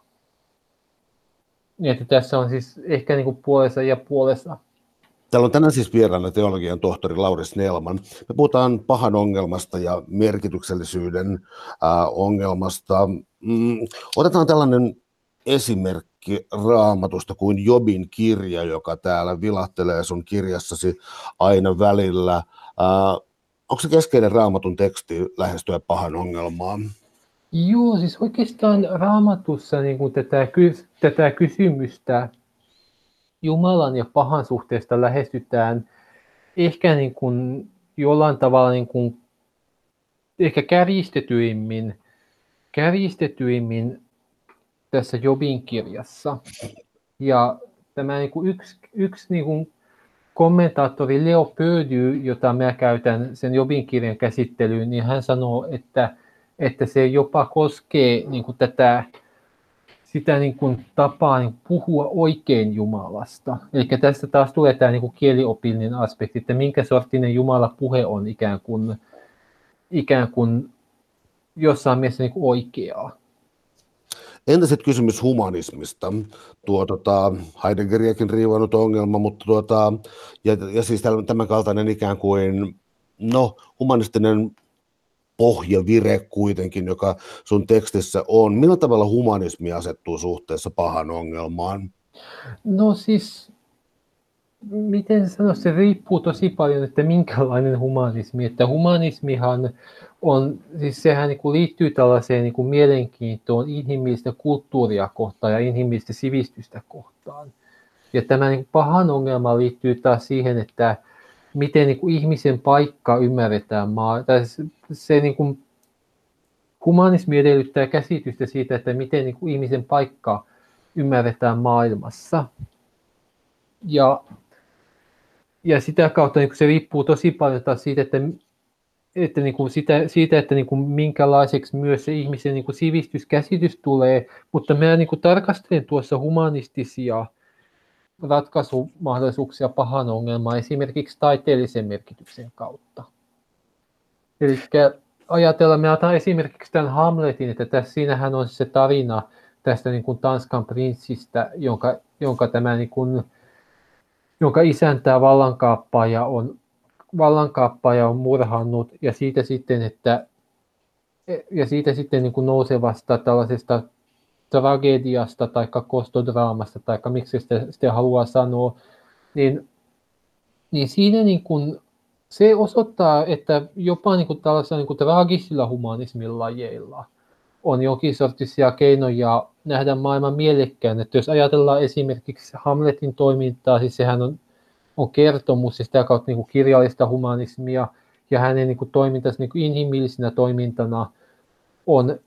Niin, että tässä on siis ehkä niin kuin puolessa ja puolessa. Täällä on tänään siis vieraana teologian tohtori Lauri Snellman. Me puhutaan pahan ongelmasta ja merkityksellisyyden äh, ongelmasta. Mm, otetaan tällainen esimerkki Raamatusta kuin Jobin kirja, joka täällä vilahtelee sun kirjassasi aina välillä. Äh, onko se keskeinen Raamatun teksti lähestyä pahan ongelmaa? Joo, siis oikeastaan Raamatussa niin kuin tätä, tätä kysymystä Jumalan ja pahan suhteesta lähestytään ehkä niin kuin jollain tavalla niin kuin ehkä kärjistetyimmin, kärjistetyimmin tässä Jobin kirjassa. Ja tämä niin kuin yksi, yksi niin kuin kommentaattori Leo Pöödy, jota mä käytän sen Jobin kirjan käsittelyyn, niin hän sanoo, että että se jopa koskee niin kuin tätä, sitä niin kuin tapaa niin kuin puhua oikein Jumalasta. Eli tässä taas tulee tämä niin kuin kieliopillinen aspekti, että minkä sortinen Jumala puhe on ikään kuin, ikään kuin jossain mielessä niin kuin oikeaa. Entä sitten kysymys humanismista? Tuo, tota, Heideggeriäkin riivannut ongelma, mutta tuota, ja, ja siis tämän kaltainen ikään kuin no, humanistinen pohjavire kuitenkin, joka sun tekstissä on. Millä tavalla humanismi asettuu suhteessa pahan ongelmaan? No siis, miten sanoisi, se riippuu tosi paljon, että minkälainen humanismi. Että humanismihan on, siis sehän niin kuin liittyy tällaiseen niin kuin mielenkiintoon inhimillistä kulttuuria kohtaan ja inhimillistä sivistystä kohtaan. Ja tämä niin kuin pahan ongelma liittyy taas siihen, että miten niin kuin ihmisen paikka ymmärretään maa. Se niin kuin humanismi edellyttää käsitystä siitä, että miten niin kuin ihmisen paikka ymmärretään maailmassa. Ja, ja sitä kautta niin kuin se riippuu tosi paljon taas siitä, että, että niin kuin sitä, siitä, että niin kuin minkälaiseksi myös se ihmisen niin kuin sivistyskäsitys tulee. Mutta minä niin kuin tarkastelen tuossa humanistisia ratkaisumahdollisuuksia pahan ongelmaan esimerkiksi taiteellisen merkityksen kautta. Eli ajatellaan, me otan esimerkiksi tämän Hamletin, että tässä, siinähän on se tarina tästä niin kuin Tanskan prinssistä, jonka, jonka, tämä niin kuin, jonka isäntää vallankaappaaja on, vallankaappaaja on murhannut, ja siitä sitten, että, ja siitä sitten niin kuin nousevasta tällaisesta tragediasta tai kostodraamasta, tai miksi sitä, sitä haluaa sanoa, niin, niin siinä niin kuin se osoittaa, että jopa niin kuin tällaisilla niin kuin traagisilla humanismin lajeilla on jonkin sortisia keinoja nähdä maailman mielekkään. Että jos ajatellaan esimerkiksi Hamletin toimintaa, siis sehän on, on kertomus ja sitä kautta niin kuin kirjallista humanismia, ja hänen niin kuin toimintansa niin kuin inhimillisenä toimintana on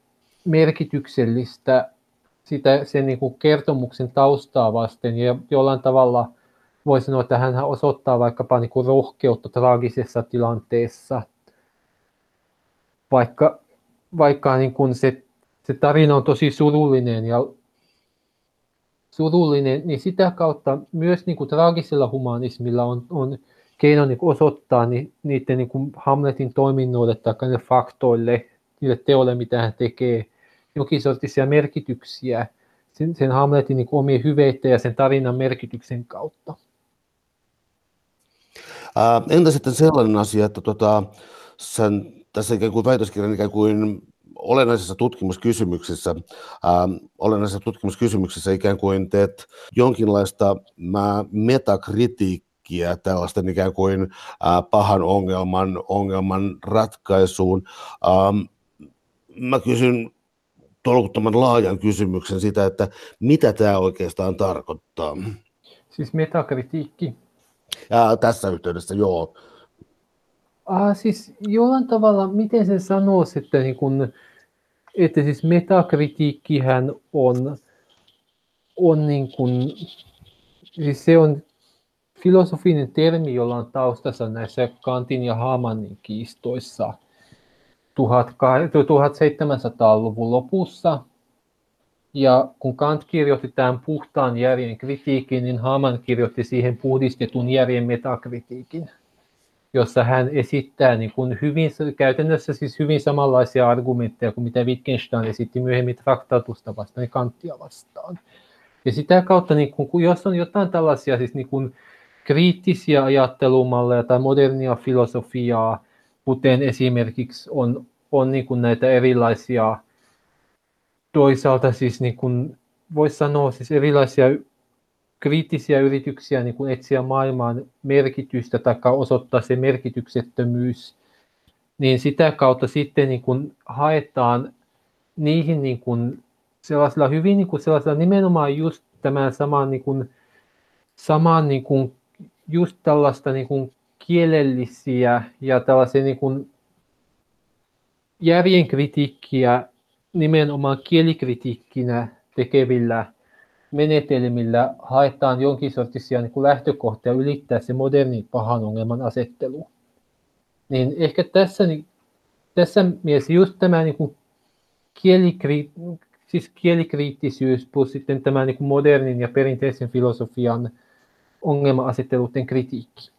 merkityksellistä sitä, sen niin kuin kertomuksen taustaa vasten, ja jollain tavalla voi sanoa, että hän osoittaa vaikkapa niin kuin rohkeutta traagisessa tilanteessa, vaikka, vaikka niin kuin se, se tarina on tosi surullinen, ja surullinen, niin sitä kautta myös niin kuin traagisella humanismilla on, on keino niin kuin osoittaa ni, niiden niin kuin Hamletin toiminnoille tai ne faktoille, niille teolle, mitä hän tekee, jokin sortisia merkityksiä sen, sen Hamletin niin omien hyveiden ja sen tarinan merkityksen kautta. Ää, entä sitten sellainen asia, että tota, sen, tässä ikään kuin väitöskirjan ikään kuin olennaisessa tutkimuskysymyksessä, ää, olennaisessa tutkimuskysymyksessä ikään kuin teet jonkinlaista mä, metakritiikkiä, tällaisten ikään kuin äh, pahan ongelman, ongelman ratkaisuun. Ähm, mä kysyn tolkuttoman laajan kysymyksen sitä, että mitä tämä oikeastaan tarkoittaa. Siis metakritiikki? Äh, tässä yhteydessä, joo. Ah, siis jollain tavalla, miten sen sanoisi, että, niin kun, että siis metakritiikkihän on, on niin kun, siis se on filosofinen termi, jolla on taustassa näissä Kantin ja Hamannin kiistoissa tuhatseitsemänsataaluvun lopussa. Ja kun Kant kirjoitti tämän puhtaan järjen kritiikin, niin Hamann kirjoitti siihen puhdistetun järjen metakritiikin, jossa hän esittää niin kuin hyvin, käytännössä siis hyvin samanlaisia argumentteja kuin mitä Wittgenstein esitti myöhemmin traktatusta vastaan ja Kantia vastaan. Ja sitä kautta, niin kun, jos on jotain tällaisia siis niin kuin kriittisiä ajattelumalleja tai modernia filosofiaa, kuten esimerkiksi on, on niin kuin näitä erilaisia, toisaalta siis niin kuin voisi sanoa siis erilaisia kriittisiä yrityksiä niin kuin etsiä maailman merkitystä tai osoittaa se merkityksettömyys, niin sitä kautta sitten niin kuin haetaan niihin niin kuin sellaisella hyvin niin kuin sellaisella nimenomaan just tämän saman niin kuin samaan niin kuin just tällaista niin kuin kielellisiä ja tällaisia niin kuin järjen kritiikkiä nimenomaan kielikritiikkinä tekevillä menetelmillä haetaan jonkin sortisia niin kuin lähtökohtia ylittää se moderni pahan ongelman asettelu. Niin ehkä tässä, niin, tässä mielessä just tämä niin kuin kielikri, siis kielikriittisyys plus sitten tämä niin kuin modernin ja perinteisen filosofian ongelma-asetteluiden kritiikki.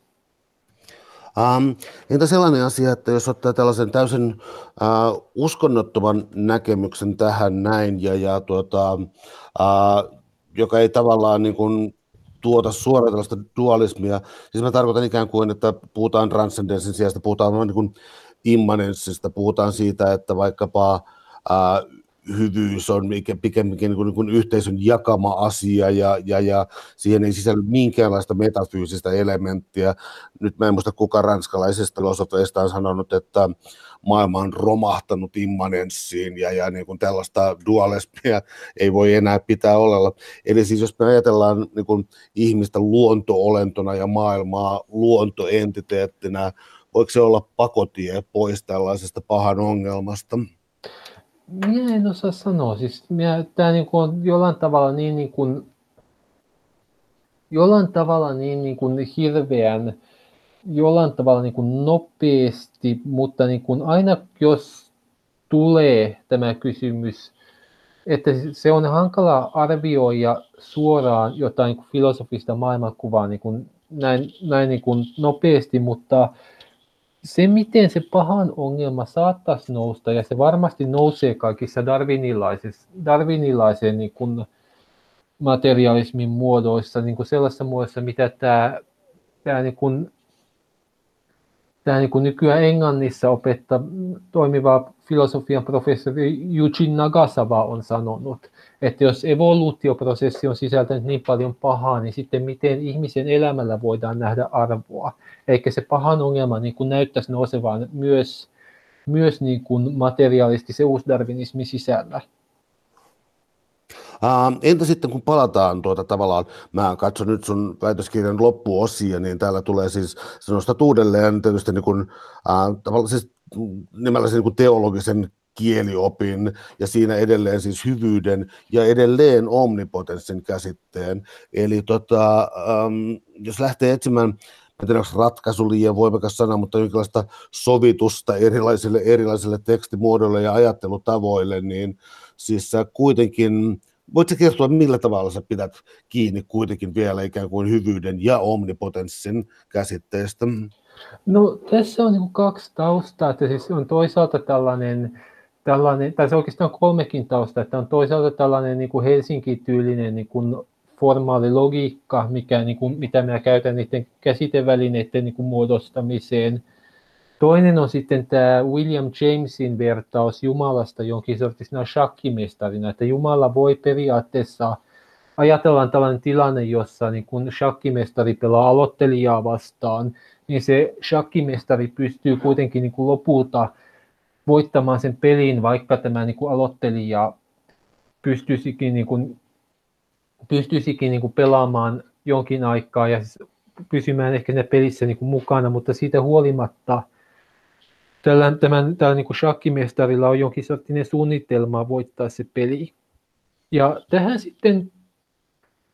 Ähm, entä sellainen asia, että jos ottaa tällaisen täysin äh, uskonnottoman näkemyksen tähän näin, ja, ja tuota, äh, joka ei tavallaan niin kuin tuota suoraan tällaista dualismia, siis mä tarkoitan ikään kuin, että puhutaan transcendenssin sijasta, puhutaan niin kuin immanenssista, puhutaan siitä, että vaikkapa äh, hyvyys on pikemminkin niin kuin yhteisön jakama asia ja, ja, ja siihen ei sisälly minkäänlaista metafyysistä elementtiä. Nyt mä en muista kuka ranskalaisista filosofeista on sanonut, että maailma on romahtanut immanenssiin ja, ja niin kuin tällaista dualismia ei voi enää pitää olella. Eli siis jos me ajatellaan niin kuin ihmistä luontoolentona ja maailmaa luontoentiteettinä, voiko se olla pakotie pois tällaisesta pahan ongelmasta? Minä en osaa sanoa. Siis minä, tämä niin kuin on jollain tavalla niin, niin kuin, jollain tavalla niin, niin kuin hirveän, jollain tavalla niin kuin nopeasti, mutta niin kuin aina jos tulee tämä kysymys että se on hankala arvioida suoraan jotain filosofista maailmankuvaa niin kuin näin, näin niin kuin nopeasti, mutta se, miten se pahan ongelma saattaisi nousta, ja se varmasti nousee kaikissa darwinilaisen niin kuin materialismin muodoissa, niin kuin sellaisessa muodossa, mitä tämä, tämä, niin kuin, tämä niin kuin nykyään Englannissa opettaa toimiva filosofian professori Yujin Nagasawa on sanonut, että jos evoluutioprosessi on sisältänyt niin paljon pahaa, niin sitten miten ihmisen elämällä voidaan nähdä arvoa. Eikä se pahan ongelma niin kuin näyttäisi nousevan myös, myös niin kuin materialistisen uusdarwinismin sisällä. Uh, entä sitten kun palataan tuota tavallaan, mä katson nyt sun väitöskirjan loppuosia, niin täällä tulee siis, se nostat uudelleen tietysti niin kuin, uh, tavallaan siis nimellä se niin kuin teologisen kieliopin ja siinä edelleen siis hyvyyden ja edelleen omnipotenssin käsitteen. Eli tota, um, jos lähtee etsimään, onko ratkaisu liian voimakas sana, mutta jonkinlaista sovitusta erilaisille, erilaisille tekstimuodoille ja ajattelutavoille, niin siis sä kuitenkin, voitko kertoa, millä tavalla sä pidät kiinni kuitenkin vielä ikään kuin hyvyyden ja omnipotenssin käsitteestä? No tässä on niin kuin kaksi taustaa, että siis on toisaalta tällainen, tällainen tai se oikeastaan kolmekin taustaa, että on toisaalta tällainen niin kuin Helsinki-tyylinen niin kuin formaali logiikka, mikä, niin kuin, mitä minä käytän niiden käsitevälineiden niin kuin muodostamiseen. Toinen on sitten tämä William Jamesin vertaus Jumalasta jonkin sortisena shakkimestarina, että Jumala voi periaatteessa, ajatellaan tällainen tilanne, jossa niin kun shakkimestari pelaa aloittelijaa vastaan, niin se shakkimestari pystyy kuitenkin niin kun lopulta voittamaan sen pelin, vaikka tämä niin kun aloittelija pystyisikin, niin kun, pystyisikin niin kun pelaamaan jonkin aikaa ja siis pysymään ehkä siinä pelissä niin kun mukana, mutta siitä huolimatta Tällä, tämän, tällä niin kuin shakkimestarilla on jonkin sortinen suunnitelma voittaa se peli. Ja tähän sitten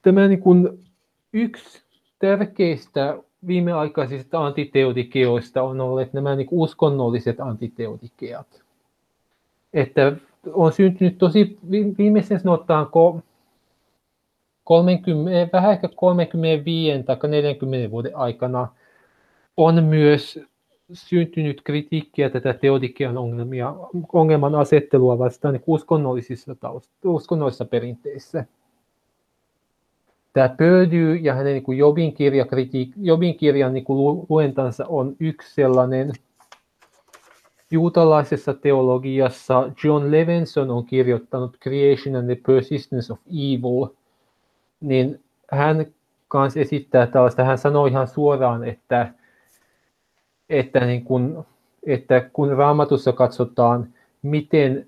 tämä niin kuin yksi tärkeistä viimeaikaisista antiteodikeoista on ollut nämä niin kuin uskonnolliset antiteodikeat. Että on syntynyt tosi viimeisen sanotaanko kolmekymmentä, vähän ehkä kolmekymmentäviisi tai neljänkymmenen vuoden aikana on myös syntynyt kritiikkiä tätä teodikean ongelmia, ongelman asettelua vastaan niin uskonnollisissa, tausta, uskonnollisissa perinteissä. Tämä Pöödy ja hänen niin kuin Jobin, kirja, kritiik, Jobin kirjan niin kuin luentansa on yksi sellainen. Juutalaisessa teologiassa Jon Levenson on kirjoittanut Creation and the Persistence of Evil, niin hän kanssa esittää tällaista, hän sanoi ihan suoraan, että Että, niin kun, että kun Raamatussa katsotaan, miten,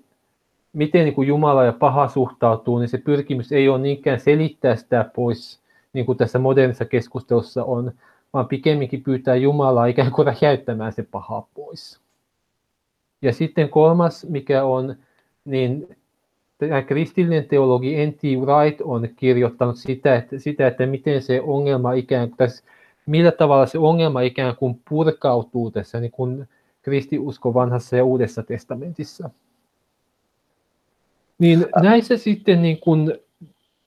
miten niin kun Jumala ja paha suhtautuu, niin se pyrkimys ei ole niinkään selittää sitä pois, niin kuin tässä modernissa keskustelussa on, vaan pikemminkin pyytää Jumalaa ikään kuin räjäyttämään se paha pois. Ja sitten kolmas, mikä on, niin kristillinen teologi N T Wright on kirjoittanut sitä, että, sitä, että miten se ongelma ikään kuin tässä, millä tavalla se ongelma ikään kuin purkautuu tässä niin kuin kristinuskon vanhassa ja uudessa testamentissa. Niin näissä sitten, niin kuin,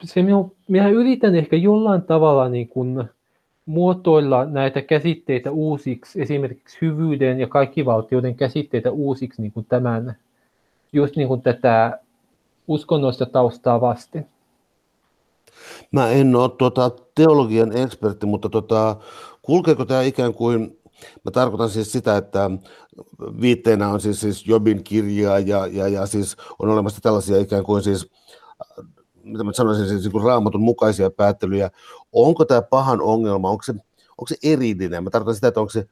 se minun, minä yritän ehkä jollain tavalla niin kuin muotoilla näitä käsitteitä uusiksi, esimerkiksi hyvyyden ja kaikkivaltioiden käsitteitä uusiksi niin kuin tämän, just niin kuin tätä uskonnollista taustaa vasten. Mä en ole tuota, teologian ekspertti, mutta tuota, kulkeeko tämä ikään kuin, mä tarkoitan siis sitä, että viitteenä on siis, siis Jobin kirjaa ja, ja, ja siis on olemassa tällaisia ikään kuin siis, mitä mä sanoisin, siis niin Raamatun mukaisia päättelyjä. Onko tämä pahan ongelma, onko se, onko se erillinen? Mä tarkoitan sitä, että onko se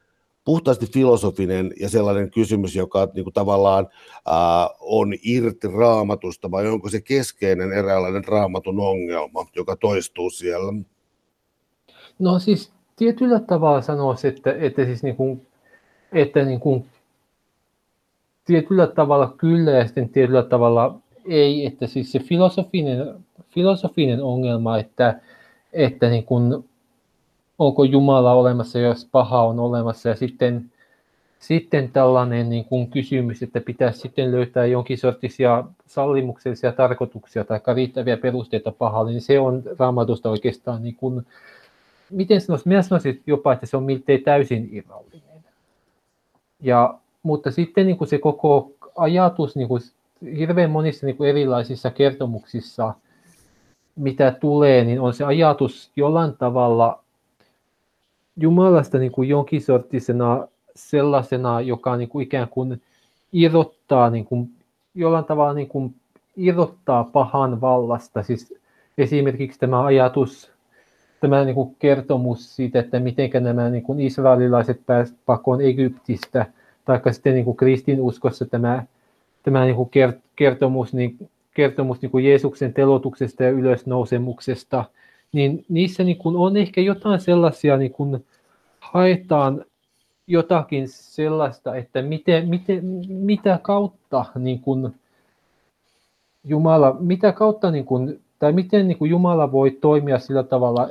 puhtaasti filosofinen ja sellainen kysymys, joka niin kuin tavallaan ää, on irti Raamatusta, vai onko se keskeinen eräänlainen Raamatun ongelma, joka toistuu siellä? No siis tietyllä tavalla sanoisi, että, että, siis, niin kuin, että niin kuin, tietyllä tavalla kyllä ja sitten tietyllä tavalla ei, että siis se filosofinen, filosofinen ongelma, että, että niin kuin, onko Jumala olemassa, jos paha on olemassa, ja sitten, Sitten tällainen niin kuin kysymys, että pitäisi sitten löytää jonkin sortisia sallimuksellisia tarkoituksia tai riittäviä perusteita pahalle, niin se on Raamatusta oikeastaan, niin kuin, miten sanoisin, minä sanoisin jopa, että se on miltei täysin irrallinen. Ja, mutta sitten niin kuin se koko ajatus niin kuin hirveän monissa niin kuin erilaisissa kertomuksissa, mitä tulee, niin on se ajatus jollain tavalla Jumalasta niin kuin jonkin sortisena sellaisena, joka niin kuin ikään kuin irrottaa, niin kuin, jollain tavalla niin kuin irrottaa pahan vallasta. Siis esimerkiksi tämä ajatus, tämä niin kuin kertomus siitä, että miten nämä niin kuin israelilaiset pääsivät pakoon Egyptistä, tai sitten niin kuin kristinuskossa tämä, tämä niin kuin kertomus, niin, kertomus niin kuin Jeesuksen telotuksesta ja ylösnousemuksesta, niin niissä niin kuin on ehkä jotain sellaisia, niin kuin haetaan jotakin sellaista, että miten, miten, mitä kautta niin kuin Jumala, mitä kautta niin kuin, tai miten niin kuin Jumala voi toimia sillä tavalla,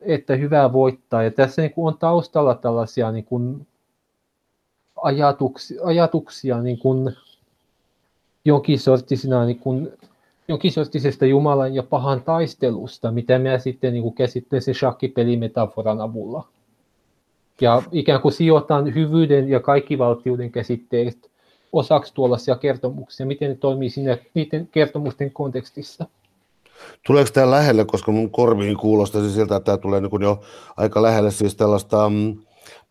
että hyvää voittaa. Ja tässä niin kuin on taustalla tällaisia niin kuin ajatuksia, ajatuksia niin kuin jonkin sortisena, niin kuin, jonkin sortisesta Jumalan ja pahan taistelusta, mitä minä sitten niin kuin käsittelen sen shakkipelimetaforan avulla. Ja ikään kuin sijoitan hyvyyden ja kaikkivaltiuden käsitteet osaksi tuollaisia kertomuksia. Miten ne toimii siinä niiden kertomusten kontekstissa? Tuleeko tämä lähelle, koska mun korviin kuulostaa siltä, että tämä tulee niin jo aika lähelle siis tällaista,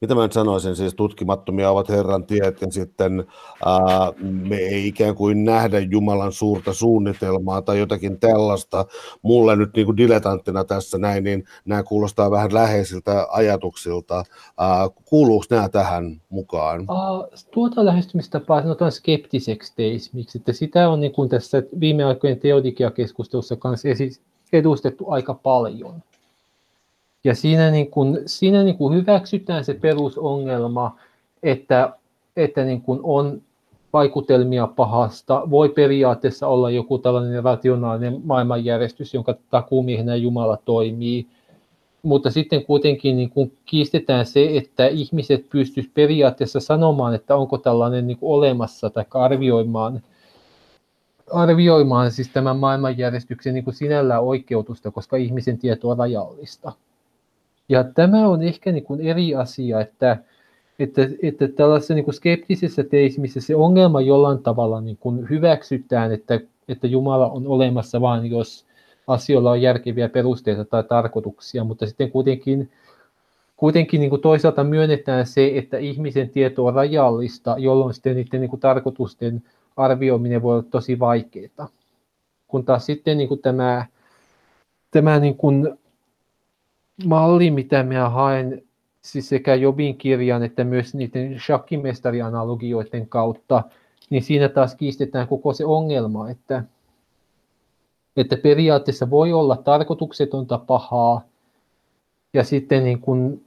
mitä mä nyt sanoisin, siis tutkimattomia ovat Herran tiet, ja sitten ää, me ei ikään kuin nähdä Jumalan suurta suunnitelmaa tai jotakin tällaista. Mulle nyt niin kuin diletanttina tässä näin, niin nämä kuulostaa vähän läheisiltä ajatuksilta. Ää, kuuluuko nämä tähän mukaan? Tuota lähestymistapaa sanotaan skeptiseksi teismiksi, että sitä on niin kuin tässä viime aikojen teodikea-keskustelussa kanssa edustettu aika paljon. Ja siinä, niin kuin, siinä niin kuin hyväksytään se perusongelma, että, että niin kuin on vaikutelmia pahasta. Voi periaatteessa olla joku tällainen rationaalinen maailmanjärjestys, jonka takuumiehenä Jumala toimii. Mutta sitten kuitenkin niin kuin kiistetään se, että ihmiset pystyisivät periaatteessa sanomaan, että onko tällainen niin kuin olemassa tai arvioimaan. arvioimaan siis tämän maailmanjärjestyksen niin kuin sinällään oikeutusta, koska ihmisen tieto on rajallista. Ja tämä on ehkä niin kuin eri asia, että, että, että tällaisessa niin kuin skeptisessä teismissä se ongelma jollain tavalla niin kuin hyväksytään, että, että Jumala on olemassa vain, jos asioilla on järkeviä perusteita tai tarkoituksia, mutta sitten kuitenkin, kuitenkin niin kuin toisaalta myönnetään se, että ihmisen tieto on rajallista, jolloin sitten niiden niin kuin tarkoitusten arvioiminen voi olla tosi vaikeaa, kun taas sitten niin kuin tämä, tämä niin kuin malli, mitä minä haen siis sekä Jobin kirjan että myös niiden shakkimestarianalogioiden kautta, niin siinä taas kiistetään koko se ongelma, että, että periaatteessa voi olla tarkoituksetonta pahaa ja sitten niin kuin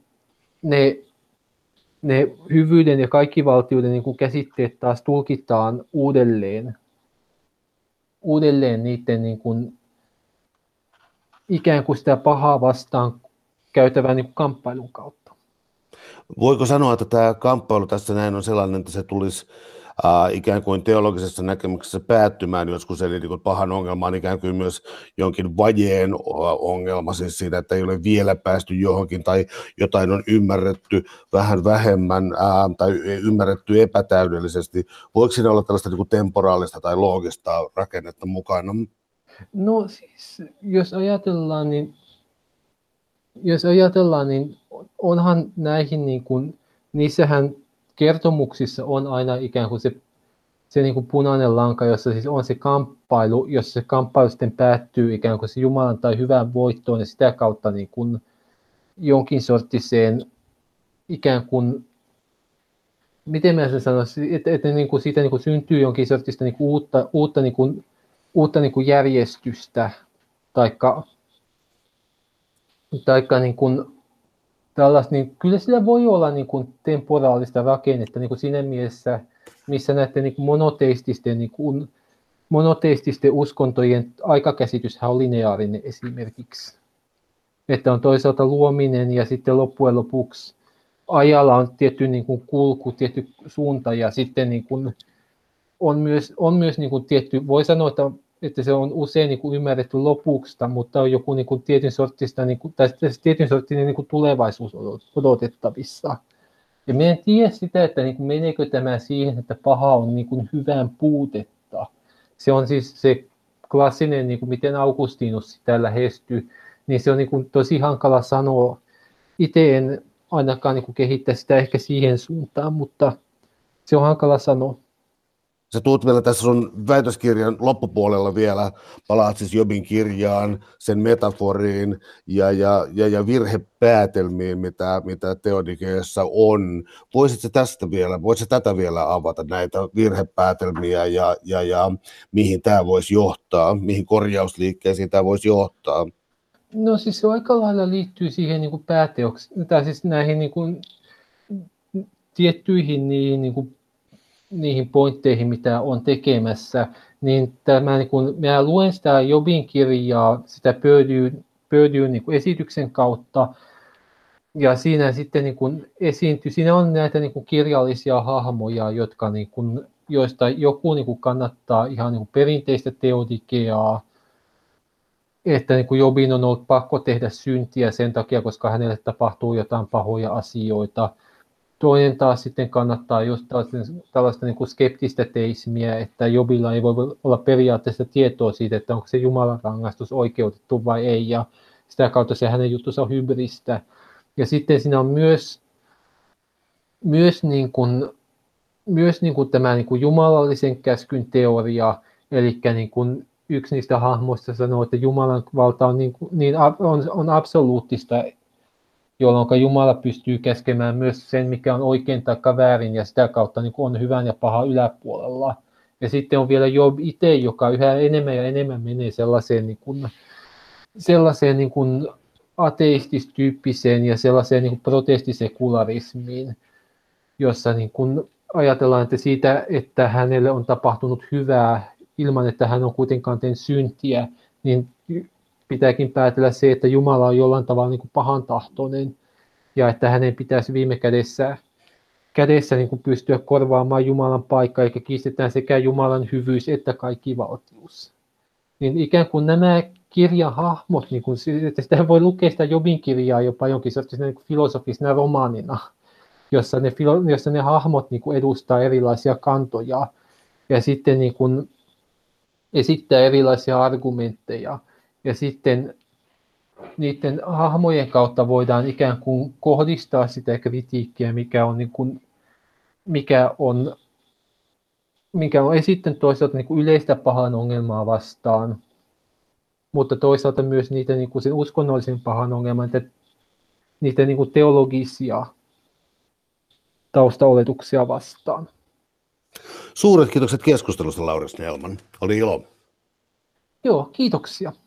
ne ne hyvyyden ja kaikkivaltiuden niin kuin käsitteet taas tulkitaan uudelleen, uudelleen niiden niin kuin, ikään kuin sitä pahaa vastaan käytävän niin kuin kamppailun kautta. Voiko sanoa, että tämä kamppailu tässä näin on sellainen, että se tulisi äh, ikään kuin teologisessa näkemyksessä päättymään joskus, eli niin kuin pahan ongelma on ikään kuin myös jonkin vajeen ongelma, siis siinä, että ei ole vielä päästy johonkin tai jotain on ymmärretty vähän vähemmän äh, tai ymmärretty epätäydellisesti. Voiko siinä olla tällaista niin kuin temporaalista tai loogista rakennetta mukana? No siis, jos ajatellaan, niin Jos ajatellaan, niin onhan näihin, niin kuin, niissähän kertomuksissa on aina ikään kuin se, se niin kuin punainen lanka, jossa siis on se kamppailu, jossa se kamppailu sitten päättyy ikään kuin se Jumalan tai hyvän voittoon ja sitä kautta niin kuin jonkin sorttiseen ikään kuin, miten mä sen sanoisin, että, että niin kuin siitä niin kuin syntyy jonkin sortista niin kuin uutta, uutta, niin kuin, uutta niin kuin järjestystä taikka Taikka niin kuin tällais, niin kyllä sillä voi olla niin kuin temporaalista rakennetta niin kuin siinä mielessä, missä näiden niin kuin monoteististen, niin kuin, monoteististen uskontojen aikakäsityshän on lineaarinen esimerkiksi. Että on toisaalta luominen ja sitten loppujen lopuksi ajalla on tietty niin kuin kulku, tietty suunta, ja sitten niin kuin on myös, on myös niin kuin tietty, voi sanoa, että, että se on usein niin kuin ymmärretty lopuksi, mutta on joku niin kuin tietyn sortista, niin kuin, tai tietyn sortinen niin kuin tulevaisuus odotettavissa. Ja minä en tiedä sitä, että niin kuin meneekö tämä siihen, että paha on niin kuin hyvän puutetta. Se on siis se klassinen, niin kuin miten Augustinus sitä lähestyy, niin se on niin kuin tosi hankala sanoa. Itse en ainakaan niin kuin kehittää sitä ehkä siihen suuntaan, mutta se on hankala sanoa. Sä tuut vielä tässä sun väitöskirjan loppupuolella vielä, palaat siis Jobin kirjaan, sen metaforiin ja, ja, ja, ja virhepäätelmiin, mitä, mitä teodikeessa on. Voisitko tästä vielä, voisitko tätä vielä avata, näitä virhepäätelmiä ja, ja, ja mihin tämä voisi johtaa, mihin korjausliikkeisiin tämä voisi johtaa? No siis se aika lailla liittyy siihen niin kuin pääteoksiin, tai siis näihin niin kuin, tiettyihin niihin niin kuin, niihin pointteihin, mitä on tekemässä, niin tämä, niin kun minä luen sitä Jobin kirjaa, sitä Pöödyn, Pöödyn niin kun esityksen kautta, ja siinä sitten niin kun esiintyy, siinä on näitä niin kun kirjallisia hahmoja, jotka, niin kun, joista joku niin kun kannattaa ihan niin kun perinteistä teodikeaa, että niin kun Jobin on ollut pakko tehdä syntiä sen takia, koska hänelle tapahtuu jotain pahoja asioita. Toinen taas sitten kannattaa just tällaista niin kuin skeptistä teismiä, että Jobilla ei voi olla periaatteessa tietoa siitä, että onko se Jumalan rangaistus oikeutettu vai ei, ja sitä kautta se hänen juttunsa on hybristä. Ja sitten siinä on myös, myös, niin kuin, myös niin kuin tämä niin kuin jumalallisen käskyn teoria, eli niin kuin yksi niistä hahmoista sanoo, että Jumalan valta on, niin kuin, niin on, on absoluuttista, jolloin Jumala pystyy käskemään myös sen, mikä on oikein tai väärin, ja sitä kautta niin on hyvän ja pahan yläpuolella. Ja sitten on vielä Job itse, joka yhä enemmän ja enemmän menee sellaiseen, niin kuin, sellaiseen niin kuin ateististyyppiseen ja sellaiseen niin kuin protestisekularismiin, jossa niin kuin ajatellaan, että siitä, että hänelle on tapahtunut hyvää ilman, että hän on kuitenkaan tehnyt syntiä, niin pitääkin päätellä se, että Jumala on jollain tavalla niin kuin pahantahtoinen ja että hänen pitäisi viime kädessä, kädessä niin kuin pystyä korvaamaan Jumalan paikka, eikä kiistetään sekä Jumalan hyvyys että kaikki valtius. Niin ikään kuin nämä kirjahahmot, niin kuin, että sitä voi lukea sitä Jobin kirjaa jopa jonkin niin kuin filosofisena romaanina, jossa ne, jossa ne hahmot niin kuin edustaa erilaisia kantoja ja sitten niin kuin esittää erilaisia argumentteja. Ja sitten niiden hahmojen kautta voidaan ikään kuin kohdistaa sitä kritiikkiä, mikä on, niin kuin, mikä on, mikä on esittänyt toisaalta niin kuin yleistä pahan ongelmaa vastaan, mutta toisaalta myös niitä niin kuin sen uskonnollisen pahan ongelman, niitä niin kuin teologisia taustaoletuksia vastaan. Suuret kiitokset keskustelusta, Lauri Snellman. Oli ilo. Joo, kiitoksia.